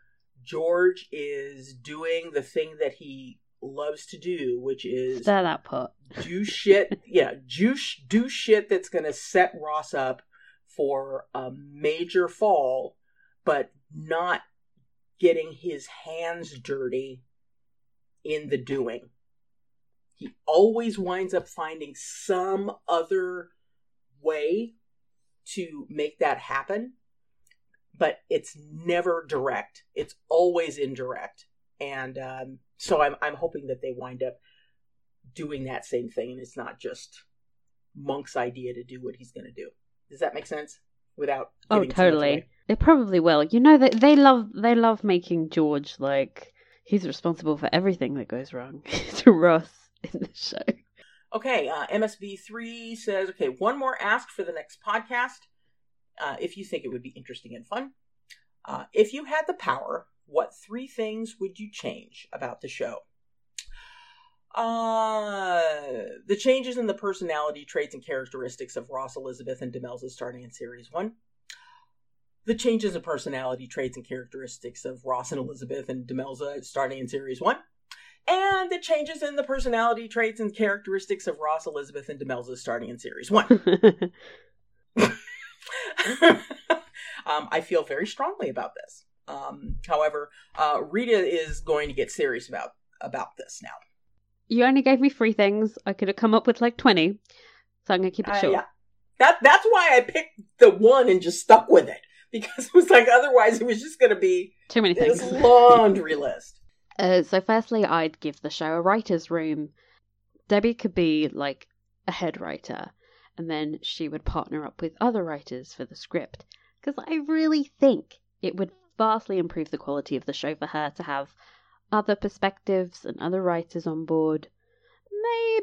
George is doing the thing that he loves to do, which is stir that pot. Do shit. Yeah, do shit that's going to set Ross up for a major fall, but not getting his hands dirty in the doing. He always winds up finding some other way to make that happen. But it's never direct. It's always indirect. And so I'm hoping that they wind up doing that same thing. And it's not just Monk's idea to do what he's going to do. Does that make sense? Without... Oh, totally. They probably will. You know, they love making George, like, he's responsible for everything that goes wrong to Ross in the show. Okay, MSB3 says, okay, one more ask for the next podcast, if you think it would be interesting and fun. If you had the power, what three things would you change about the show? The changes in the personality traits and characteristics of Ross, Elizabeth, and Demelza starting in Series 1. The changes in personality traits and characteristics of Ross and Elizabeth and Demelza starting in Series 1. And the changes in the personality traits and characteristics of Ross, Elizabeth, and Demelza starting in Series 1. I feel very strongly about this. However, Rita is going to get serious about this now. You only gave me three things. I could have come up with like 20. So I'm going to keep it short. Yeah. That's why I picked the one and just stuck with it. Because it was like, otherwise it was just going to be too many things. This laundry list. So firstly, I'd give the show a writer's room. Debbie could be like a head writer. And then she would partner up with other writers for the script. Because I really think it would vastly improve the quality of the show for her to have other perspectives and other writers on board,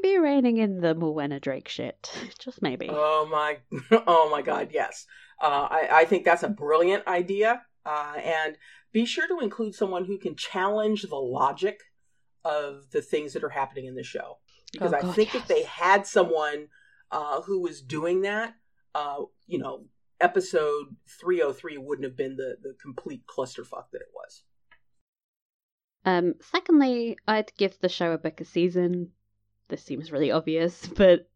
maybe reining in the Morwenna Drake shit, just maybe. Oh my God, yes. I think that's a brilliant idea, and be sure to include someone who can challenge the logic of the things that are happening in the show, because I think yes. If they had someone who was doing that, you know, episode 303 wouldn't have been the complete clusterfuck that it was. Secondly, I'd give the show a book a season. This seems really obvious, but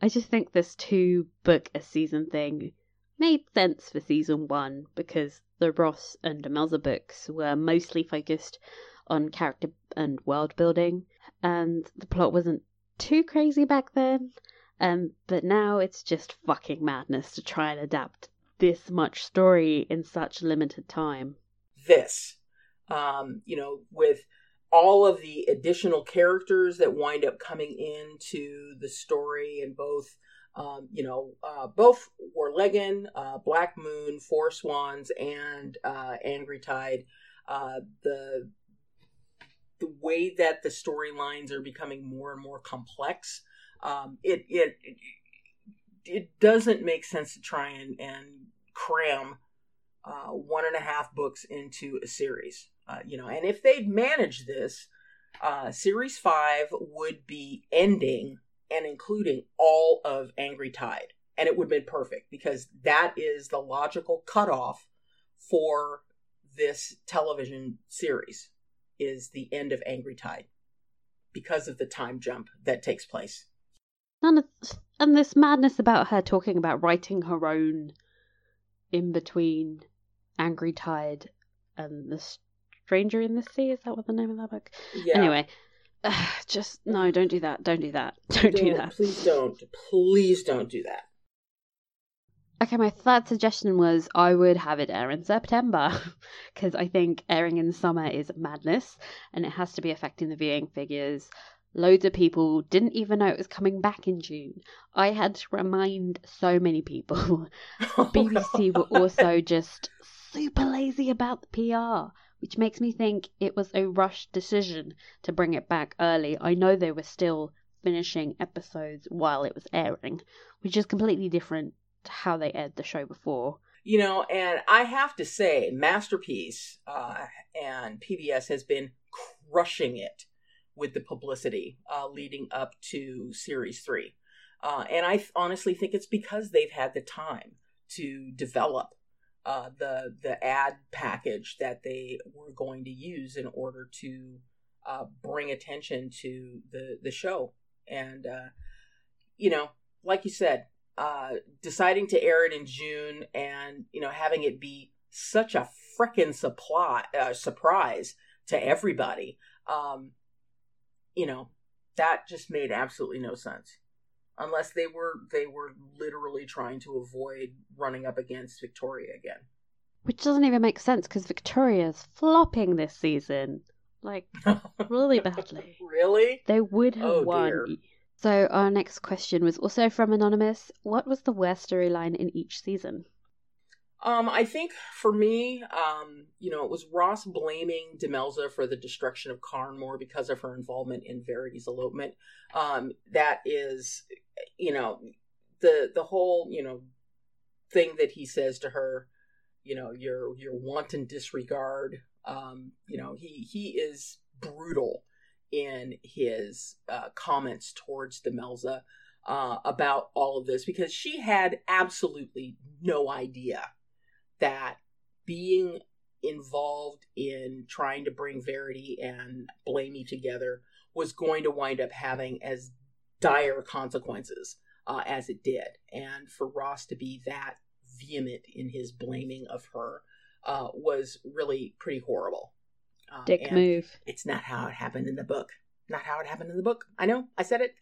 I just think this 2 book a season thing made sense for season 1 because the Ross and Demelza books were mostly focused on character and world building, and the plot wasn't too crazy back then, but now it's just fucking madness to try and adapt this much story in such limited time. This. You know, with all of the additional characters that wind up coming into the story, and both, both Worlegan, Black Moon, Four Swans, and Angry Tide, the way that the storylines are becoming more and more complex, it doesn't make sense to try and cram 1.5 books into a series. And if they'd managed this, Series 5 would be ending and including all of Angry Tide. And it would have been perfect, because that is the logical cutoff for this television series, is the end of Angry Tide, because of the time jump that takes place. And this madness about her talking about writing her own in between Angry Tide and the Stranger in the Sea, is that what the name of that book? Yeah. Anyway, just no, don't do that. Don't do that. Please don't do that. Okay, my third suggestion was I would have it air in September, because I think airing in the summer is madness, and it has to be affecting the viewing figures. Loads of people didn't even know it was coming back in June. I had to remind so many people. BBC were also just super lazy about the PR, which makes me think it was a rushed decision to bring it back early. I know they were still finishing episodes while it was airing, which is completely different to how they aired the show before. You know, and I have to say, Masterpiece and PBS has been crushing it with the publicity leading up to Series 3. And I honestly think it's because they've had the time to develop the ad package that they were going to use in order to bring attention to the show. And, like you said, deciding to air it in June and, having it be such a frickin' surprise to everybody, that just made absolutely no sense. Unless they were literally trying to avoid running up against Victoria again. Which doesn't even make sense, because Victoria's flopping this season. Like, really badly. Really? They would have won. Dear. So our next question was also from Anonymous. What was the worst storyline in each season? I think for me, you know, it was Ross blaming Demelza for the destruction of Carnmore because of her involvement in Verity's elopement. That is, you know, the whole, you know, thing that he says to her, you know, your wanton disregard. You know, he is brutal in his comments towards Demelza about all of this, because she had absolutely no idea that being involved in trying to bring Verity and Blamey together was going to wind up having as dire consequences as it did. And for Ross to be that vehement in his blaming of her was really pretty horrible. Dick move. It's not how it happened in the book. Not how it happened in the book. I know. I said it.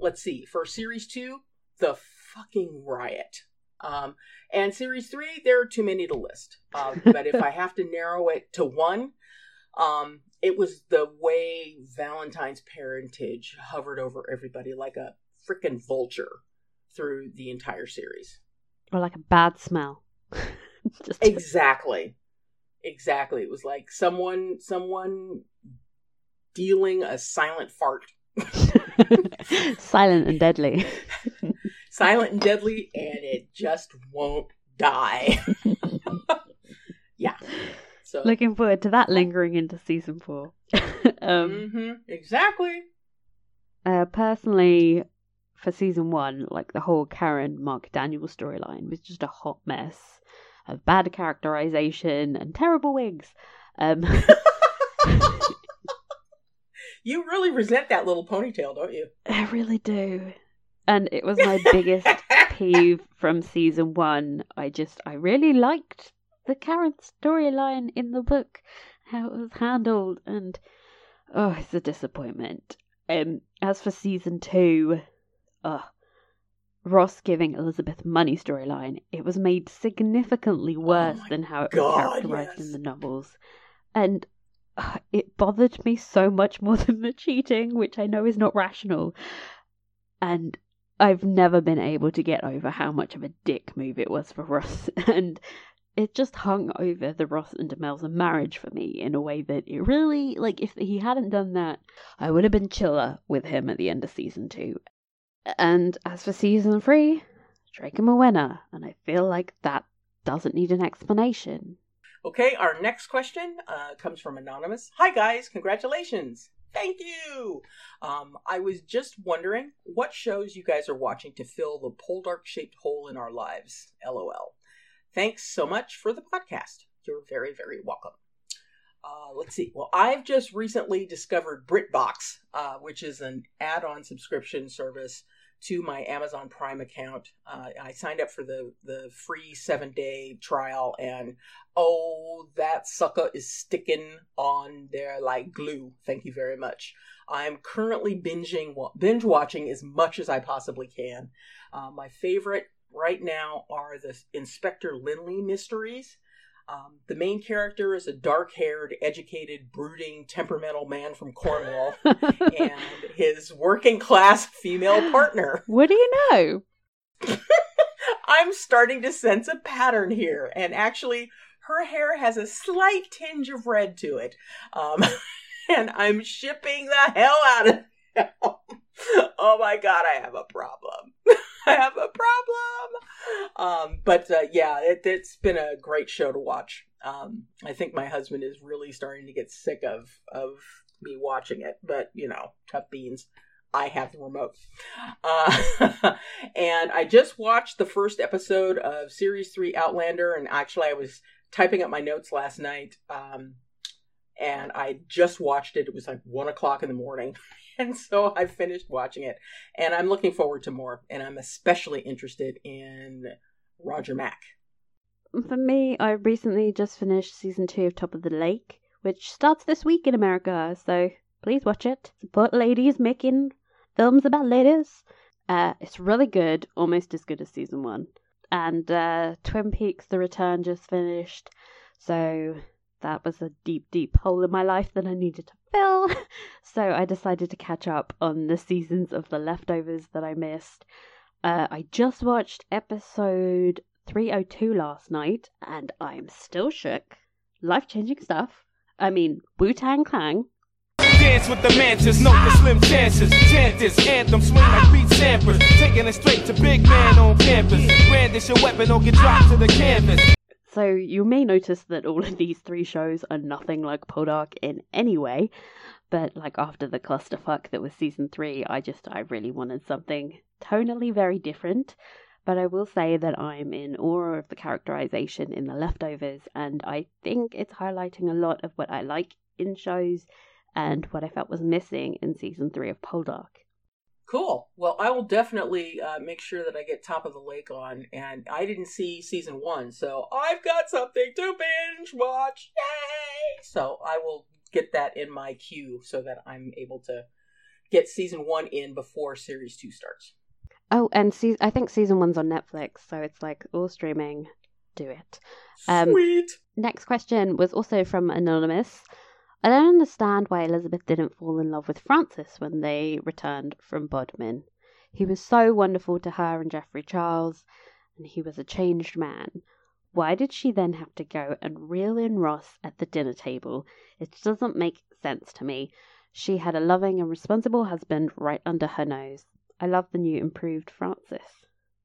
Let's see. For series 2, the fucking riot. And series 3, there are too many to list. But if I have to narrow it to one, it was the way Valentine's parentage hovered over everybody like a freaking vulture through the entire series. Or like a bad smell. Exactly. It was like someone dealing a silent fart. Silent and deadly. Silent and deadly, and it just won't die. Yeah. So looking forward to that lingering into season 4. Exactly. Personally, for season 1, like the whole Karen Mark Daniel storyline was just a hot mess of bad characterization and terrible wigs. You really resent that little ponytail, don't you? I really do. And it was my biggest peeve from season 1. I really liked the Karen storyline in the book, how it was handled, and it's a disappointment. As for season 2, Ross giving Elizabeth money storyline, it was made significantly worse than how it was characterized in the novels. And it bothered me so much more than the cheating, which I know is not rational. And I've never been able to get over how much of a dick move it was for Ross. And it just hung over the Ross and Demelza marriage for me in a way that it really, like, if he hadn't done that, I would have been chiller with him at the end of season 2. And as for season 3, Drake and Morwenna, and I feel like that doesn't need an explanation. Okay, our next question comes from Anonymous. Hi guys, congratulations. Thank you. I was just wondering what shows you guys are watching to fill the Poldark-shaped hole in our lives. LOL. Thanks so much for the podcast. You're very, very welcome. Let's see. Well, I've just recently discovered BritBox, which is an add-on subscription service to my Amazon Prime account. I signed up for the free 7-day trial, and that sucker is sticking on there like glue. Thank you very much. I'm currently binge watching as much as I possibly can. My favorite right now are the Inspector Lindley mysteries. The main character is a dark-haired, educated, brooding, temperamental man from Cornwall and his working-class female partner. What do you know? I'm starting to sense a pattern here. And actually, her hair has a slight tinge of red to it. And I'm shipping the hell out of him. Oh my God, I have a problem. I have a problem. Yeah, it's been a great show to watch. I think my husband is really starting to get sick of me watching it, but you know, tough beans. I have the remote. And I just watched the first episode of series 3 Outlander, and actually I was typing up my notes last night. And I just watched it. It was like 1:00 in the morning. And so I finished watching it, and I'm looking forward to more. And I'm especially interested in Roger Mack. For me, I recently just finished season 2 of Top of the Lake, which starts this week in America. So please watch it. Support ladies making films about ladies. It's really good, almost as good as season 1. And Twin Peaks, The Return just finished. So that was a deep, deep hole in my life that I needed to fill. So I decided to catch up on the seasons of The Leftovers that I missed. I just watched episode 3:02 last night, and I'm still shook. Life-changing stuff. I mean, Wu-Tang Clan. Dance with the mantis, no the slim chances. Chant this anthem, swing like beat samplers. Taking it straight to big man on campus. Brandish your weapon or get dropped to the canvas. So you may notice that all of these three shows are nothing like Poldark in any way. But like after the clusterfuck that was season 3, I really wanted something tonally very different. But I will say that I'm in awe of the characterization in The Leftovers, and I think it's highlighting a lot of what I like in shows and what I felt was missing in season 3 of Poldark. Cool. Well, I will definitely make sure that I get Top of the Lake on, and I didn't see season 1, so I've got something to binge watch. Yay! So I will get that in my queue so that I'm able to get season 1 in before series 2 starts. Oh, and I think season 1's on Netflix, so it's like all streaming. Do it. Sweet! Next question was also from Anonymous. I don't understand why Elizabeth didn't fall in love with Francis when they returned from Bodmin. He was so wonderful to her and Geoffrey Charles, and he was a changed man. Why did she then have to go and reel in Ross at the dinner table? It doesn't make sense to me. She had a loving and responsible husband right under her nose. I love the new improved Francis.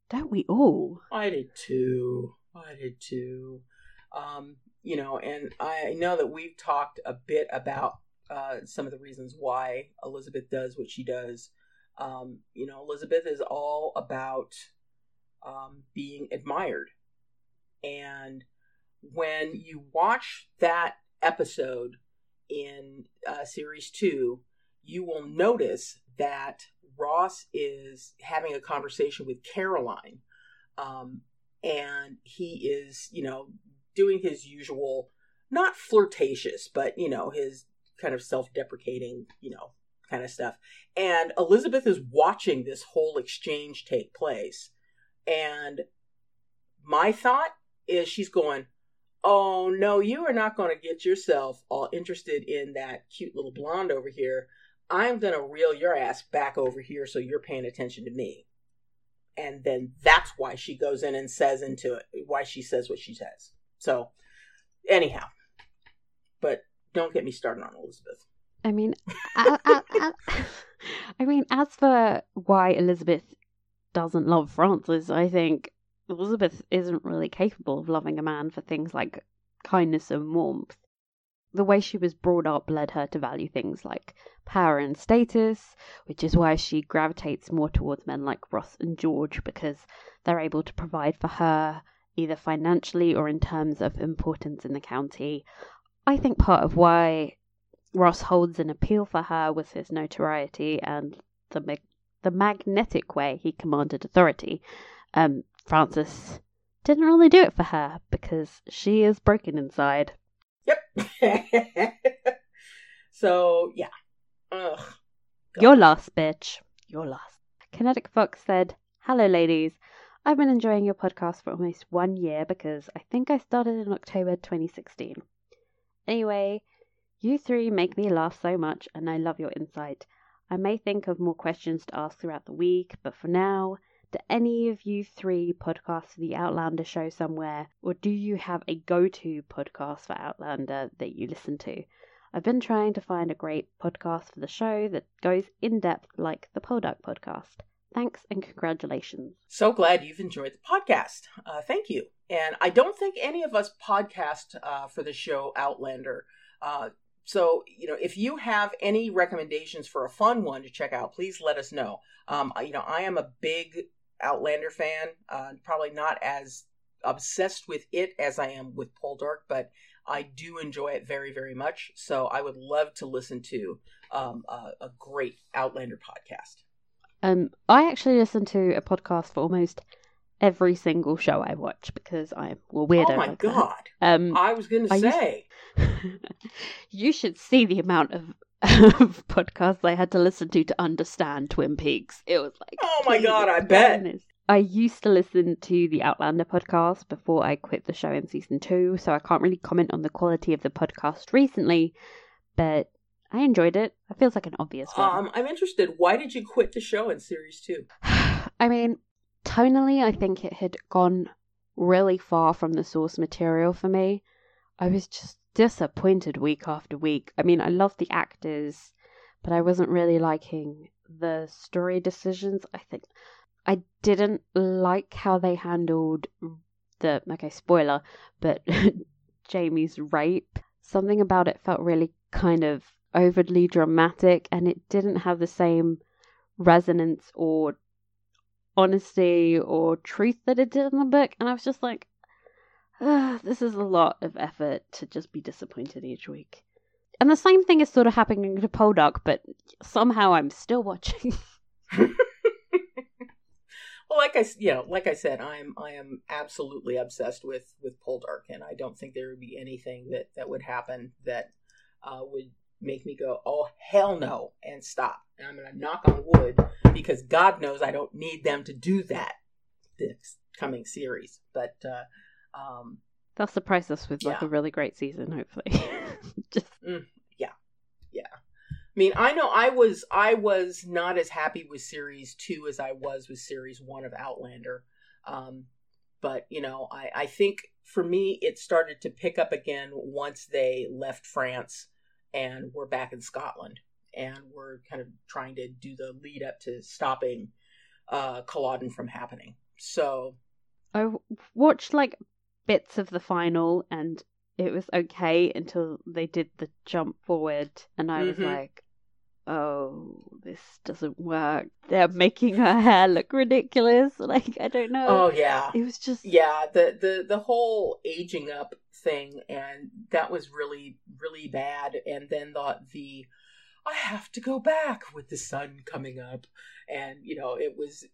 Don't we all? I did too. You know, and I know that we've talked a bit about some of the reasons why Elizabeth does what she does. You know, Elizabeth is all about being admired. And when you watch that episode in series 2, you will notice that Ross is having a conversation with Caroline. And he is, you know, doing his usual, not flirtatious, but, you know, his kind of self-deprecating, you know, kind of stuff. And Elizabeth is watching this whole exchange take place. And my thought is she's going, oh, no, you are not going to get yourself all interested in that cute little blonde over here. I'm going to reel your ass back over here so you're paying attention to me. And then that's why she goes in and says into it, why she says what she says. So, anyhow, but don't get me started on Elizabeth. I mean, as for why Elizabeth doesn't love Francis, I think Elizabeth isn't really capable of loving a man for things like kindness and warmth. The way she was brought up led her to value things like power and status, which is why she gravitates more towards men like Ross and George, because they're able to provide for her either financially or in terms of importance in the county. I think part of why Ross holds an appeal for her was his notoriety and the magnetic way he commanded authority. Francis didn't really do it for her because she is broken inside. Yep. So, yeah. Ugh. Your last, bitch. Your last. Kinetic Fox said, hello, ladies. I've been enjoying your podcast for almost 1 year because I think I started in October 2016. Anyway, you three make me laugh so much and I love your insight. I may think of more questions to ask throughout the week, but for now, do any of you three podcast for the Outlander show somewhere, or do you have a go-to podcast for Outlander that you listen to? I've been trying to find a great podcast for the show that goes in-depth like the Poldark podcast. Thanks and congratulations. So glad you've enjoyed the podcast. Thank you. And I don't think any of us podcast for the show Outlander. So, you know, if you have any recommendations for a fun one to check out, please let us know. You know, I am a big Outlander fan, probably not as obsessed with it as I am with Poldark, but I do enjoy it very, very much. So I would love to listen to a great Outlander podcast. I actually listen to a podcast for almost every single show I watch because I'm a weirdo. Oh my God. I was going to say. You should see the amount of podcasts I had to listen to understand Twin Peaks. It was like, oh my God, I bet. I used to listen to the Outlander podcast before I quit the show in season 2, so I can't really comment on the quality of the podcast recently, but I enjoyed it. It feels like an obvious one. I'm interested. Why did you quit the show in series 2? I mean, tonally, I think it had gone really far from the source material for me. I was just disappointed week after week. I mean, I loved the actors, but I wasn't really liking the story decisions. I think I didn't like how they handled the, okay, spoiler, but Jamie's rape. Something about it felt really kind of overly dramatic, and it didn't have the same resonance or honesty or truth that it did in the book. And I was just like, this is a lot of effort to just be disappointed each week. And the same thing is sort of happening to Poldark, but somehow I'm still watching. Well, like I said, I am absolutely obsessed with Poldark, and I don't think there would be anything that would happen that would make me go, oh, hell no, and stop. And I'm going to knock on wood, because God knows I don't need them to do that this coming series. But they'll surprise us with a really great season, hopefully. Yeah. I mean, I know I was not as happy with series 2 as I was with series 1 of Outlander. But, you know, I think for me, it started to pick up again once they left France and were back in Scotland. And we're kind of trying to do the lead up to stopping Culloden from happening. So I watched like bits of the final, and it was okay until they did the jump forward, and I was like, oh, this doesn't work. They're making her hair look ridiculous. Like, I don't know. Oh, yeah. It was just... Yeah, the whole aging up thing, and that was really, really bad. And then the I have to go back with the sun coming up. And, you know, it was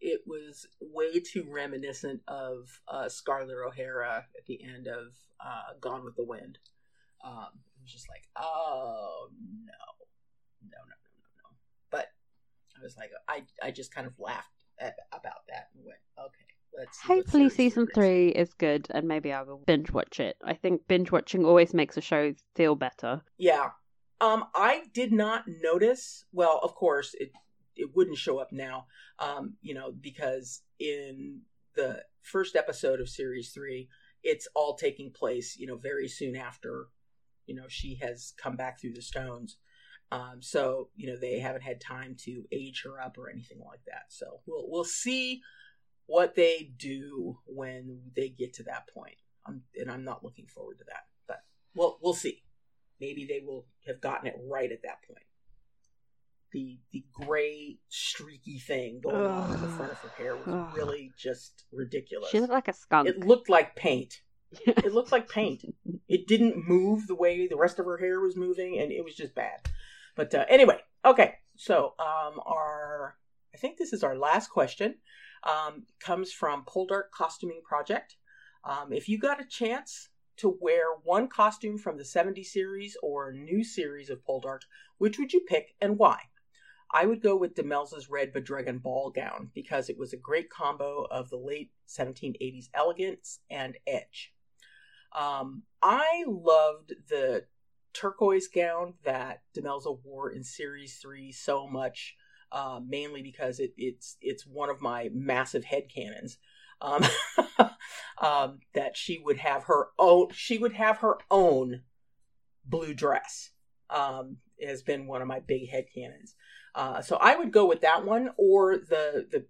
way too reminiscent of Scarlett O'Hara at the end of Gone with the Wind. It was just like, oh, no. But I was like, I just kind of laughed about that and went, okay. Let's see. Hopefully season 3 is good, and maybe I will binge watch it. I think binge watching always makes a show feel better. Yeah. I did not notice, well, of course, it wouldn't show up now, you know, because in the first episode of Series 3, it's all taking place, you know, very soon after, you know, she has come back through the stones. So, you know, they haven't had time to age her up or anything like that. So we'll see what they do when they get to that point. I'm not looking forward to that, but we'll see. Maybe they will have gotten it right at that point. The gray, streaky thing going on in the front of her hair was really just ridiculous. She looked like a skunk. It looked like paint. It looked like paint. It didn't move the way the rest of her hair was moving, and it was just bad. But anyway, okay. So I think this is our last question. Comes from Poldark Costuming Project. If you got a chance to wear one costume from the 70s series or new series of Poldark, which would you pick and why? I would go with Demelza's red Bedruggan ball gown because it was a great combo of the late 1780s elegance and edge. I loved the turquoise gown that Demelza wore in Series 3 so much, mainly because it's one of my massive headcanons. That she would have her own blue dress, has been one of my big headcanons. So I would go with that one, or the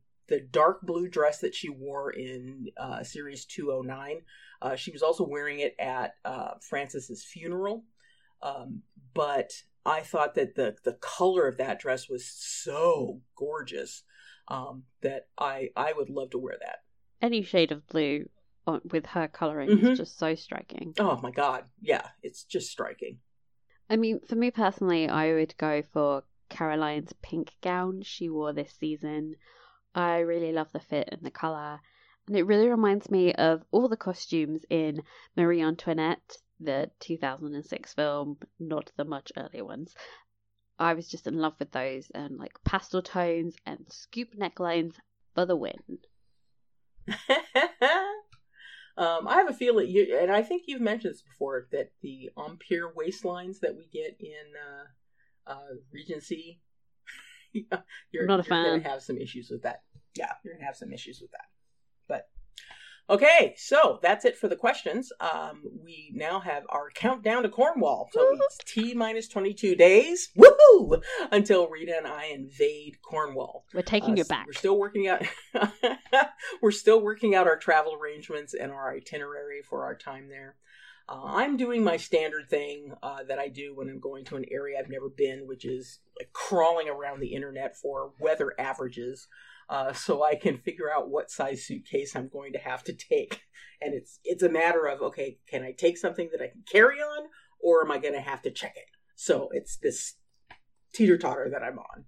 dark blue dress that she wore in Series 209. She was also wearing it at Francis's funeral, but I thought that the color of that dress was so gorgeous that I would love to wear that. Any shade of blue with her colouring is just so striking. Oh my God. Yeah, it's just striking. I mean, for me personally, I would go for Caroline's pink gown she wore this season. I really love the fit and the colour. And it really reminds me of all the costumes in Marie Antoinette, the 2006 film, not the much earlier ones. I was just in love with those, and like pastel tones and scoop necklines for the win. I have a feeling you, and I think you've mentioned this before, that the Ampere waistlines that we get in Regency, you're going to have some issues with that. Yeah, you're going to have some issues with that. But Okay, so that's it for the questions. We now have our countdown to Cornwall. So it's T-22 days, woohoo, until Rita and I invade Cornwall. We're taking it back. We're still working out. We're still working out our travel arrangements and our itinerary for our time there. I'm doing my standard thing that I do when I'm going to an area I've never been, which is like crawling around the internet for weather averages. So I can figure out what size suitcase I'm going to have to take. And it's a matter of, okay, can I take something that I can carry on, or am I going to have to check it? So it's this teeter-totter that I'm on.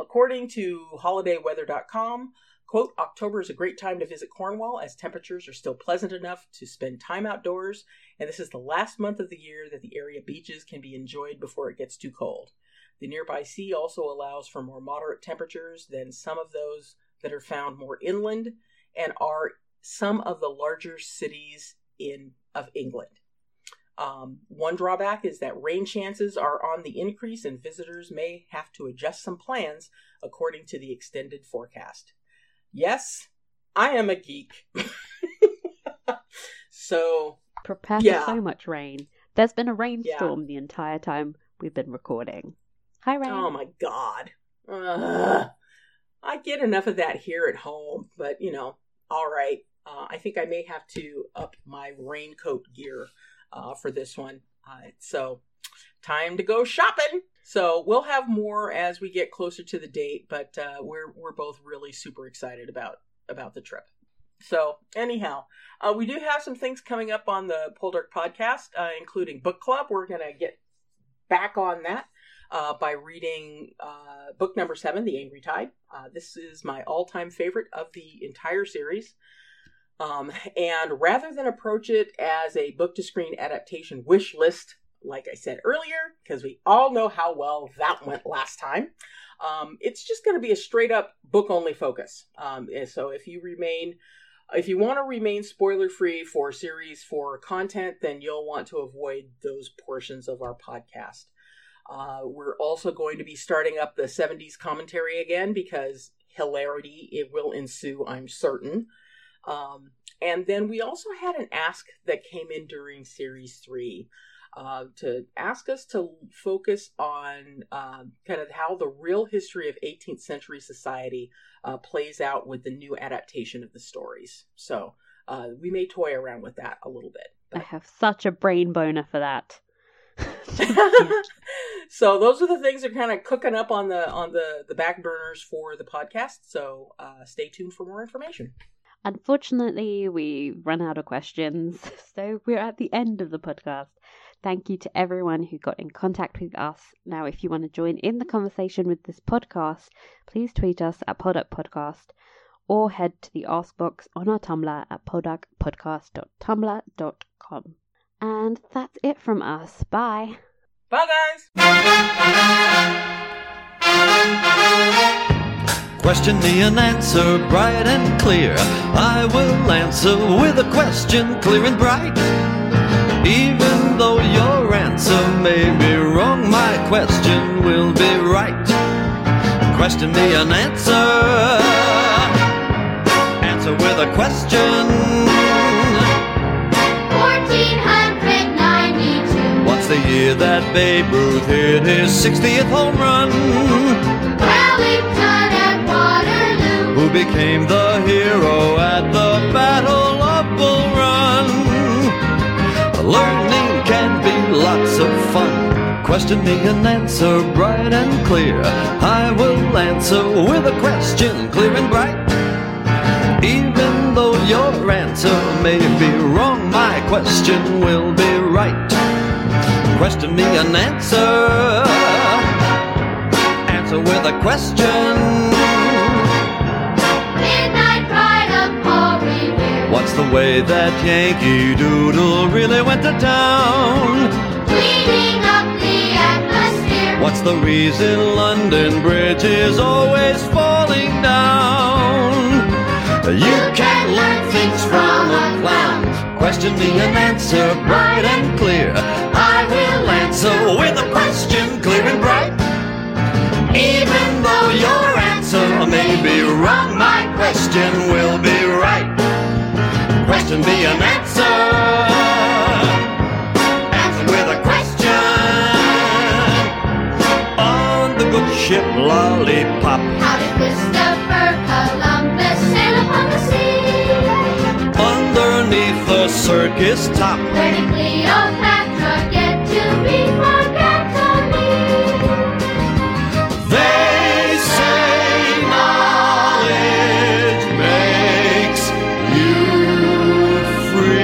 According to holidayweather.com, quote, October is a great time to visit Cornwall as temperatures are still pleasant enough to spend time outdoors, and this is the last month of the year that the area beaches can be enjoyed before it gets too cold. The nearby sea also allows for more moderate temperatures than some of those that are found more inland and are some of the larger cities of England. One drawback is that rain chances are on the increase and visitors may have to adjust some plans according to the extended forecast. Yes, I am a geek. So, prepare for so much rain. There's been a rainstorm the entire time we've been recording. Hi, Ryan. Oh, my God. I get enough of that here at home, but, you know, all right. I think I may have to up my raincoat gear for this one. So, time to go shopping. So, we'll have more as we get closer to the date, but we're both really super excited about the trip. So, anyhow, we do have some things coming up on the Poldark podcast, including book club. We're going to get back on that. By reading book number 7, The Angry Tide. This is my all-time favorite of the entire series. And rather than approach it as a book-to-screen adaptation wish list, like I said earlier, because we all know how well that went last time, it's just going to be a straight-up book-only focus. And so if you want to remain spoiler-free for Series 4 content, then you'll want to avoid those portions of our podcast. We're also going to be starting up the 70s commentary again because hilarity it will ensue, I'm certain. And then we also had an ask that came in during Series 3 to ask us to focus on kind of how the real history of 18th century society plays out with the new adaptation of the stories. So we may toy around with that a little bit. But I have such a brain boner for that. So those are the things that are kind of cooking up on the back burners for the podcast. So stay tuned for more information. Unfortunately, we run out of questions, so we're at the end of the podcast. Thank you to everyone who got in contact with us. Now, if you want to join in the conversation with this podcast, please tweet us at PoldarkPodcast or head to the Ask Box on our Tumblr at poldarkpodcast.tumblr.com. And that's it from us. Bye. Bye, guys. Question me and answer bright and clear. I will answer with a question clear and bright. Even though your answer may be wrong, my question will be right. Question me and answer. Answer with a question. The year that Babe Ruth hit his 60th home run, Wellington and Waterloo, who became the hero at the Battle of Bull Run. Learning can be lots of fun. Question me and answer bright and clear. I will answer with a question clear and bright. Even though your answer may be wrong, my question will be right. Question me and answer. Answer with a question. Midnight Pride of Corey Weir. What's the way that Yankee Doodle really went to town? Cleaning up the atmosphere. What's the reason London Bridge is always falling down? You can learn things from a clown. Question me and answer bright and clear. I will answer with a question clear and bright. Even though your answer may be wrong, my question will be right. question be an answer. Action with a question. On the good ship Lollipop. How did Christopher Columbus sail upon the sea? Underneath the circus top. Where did Cleopatra get to be Margaret Tony? They say knowledge makes you free.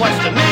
Question me.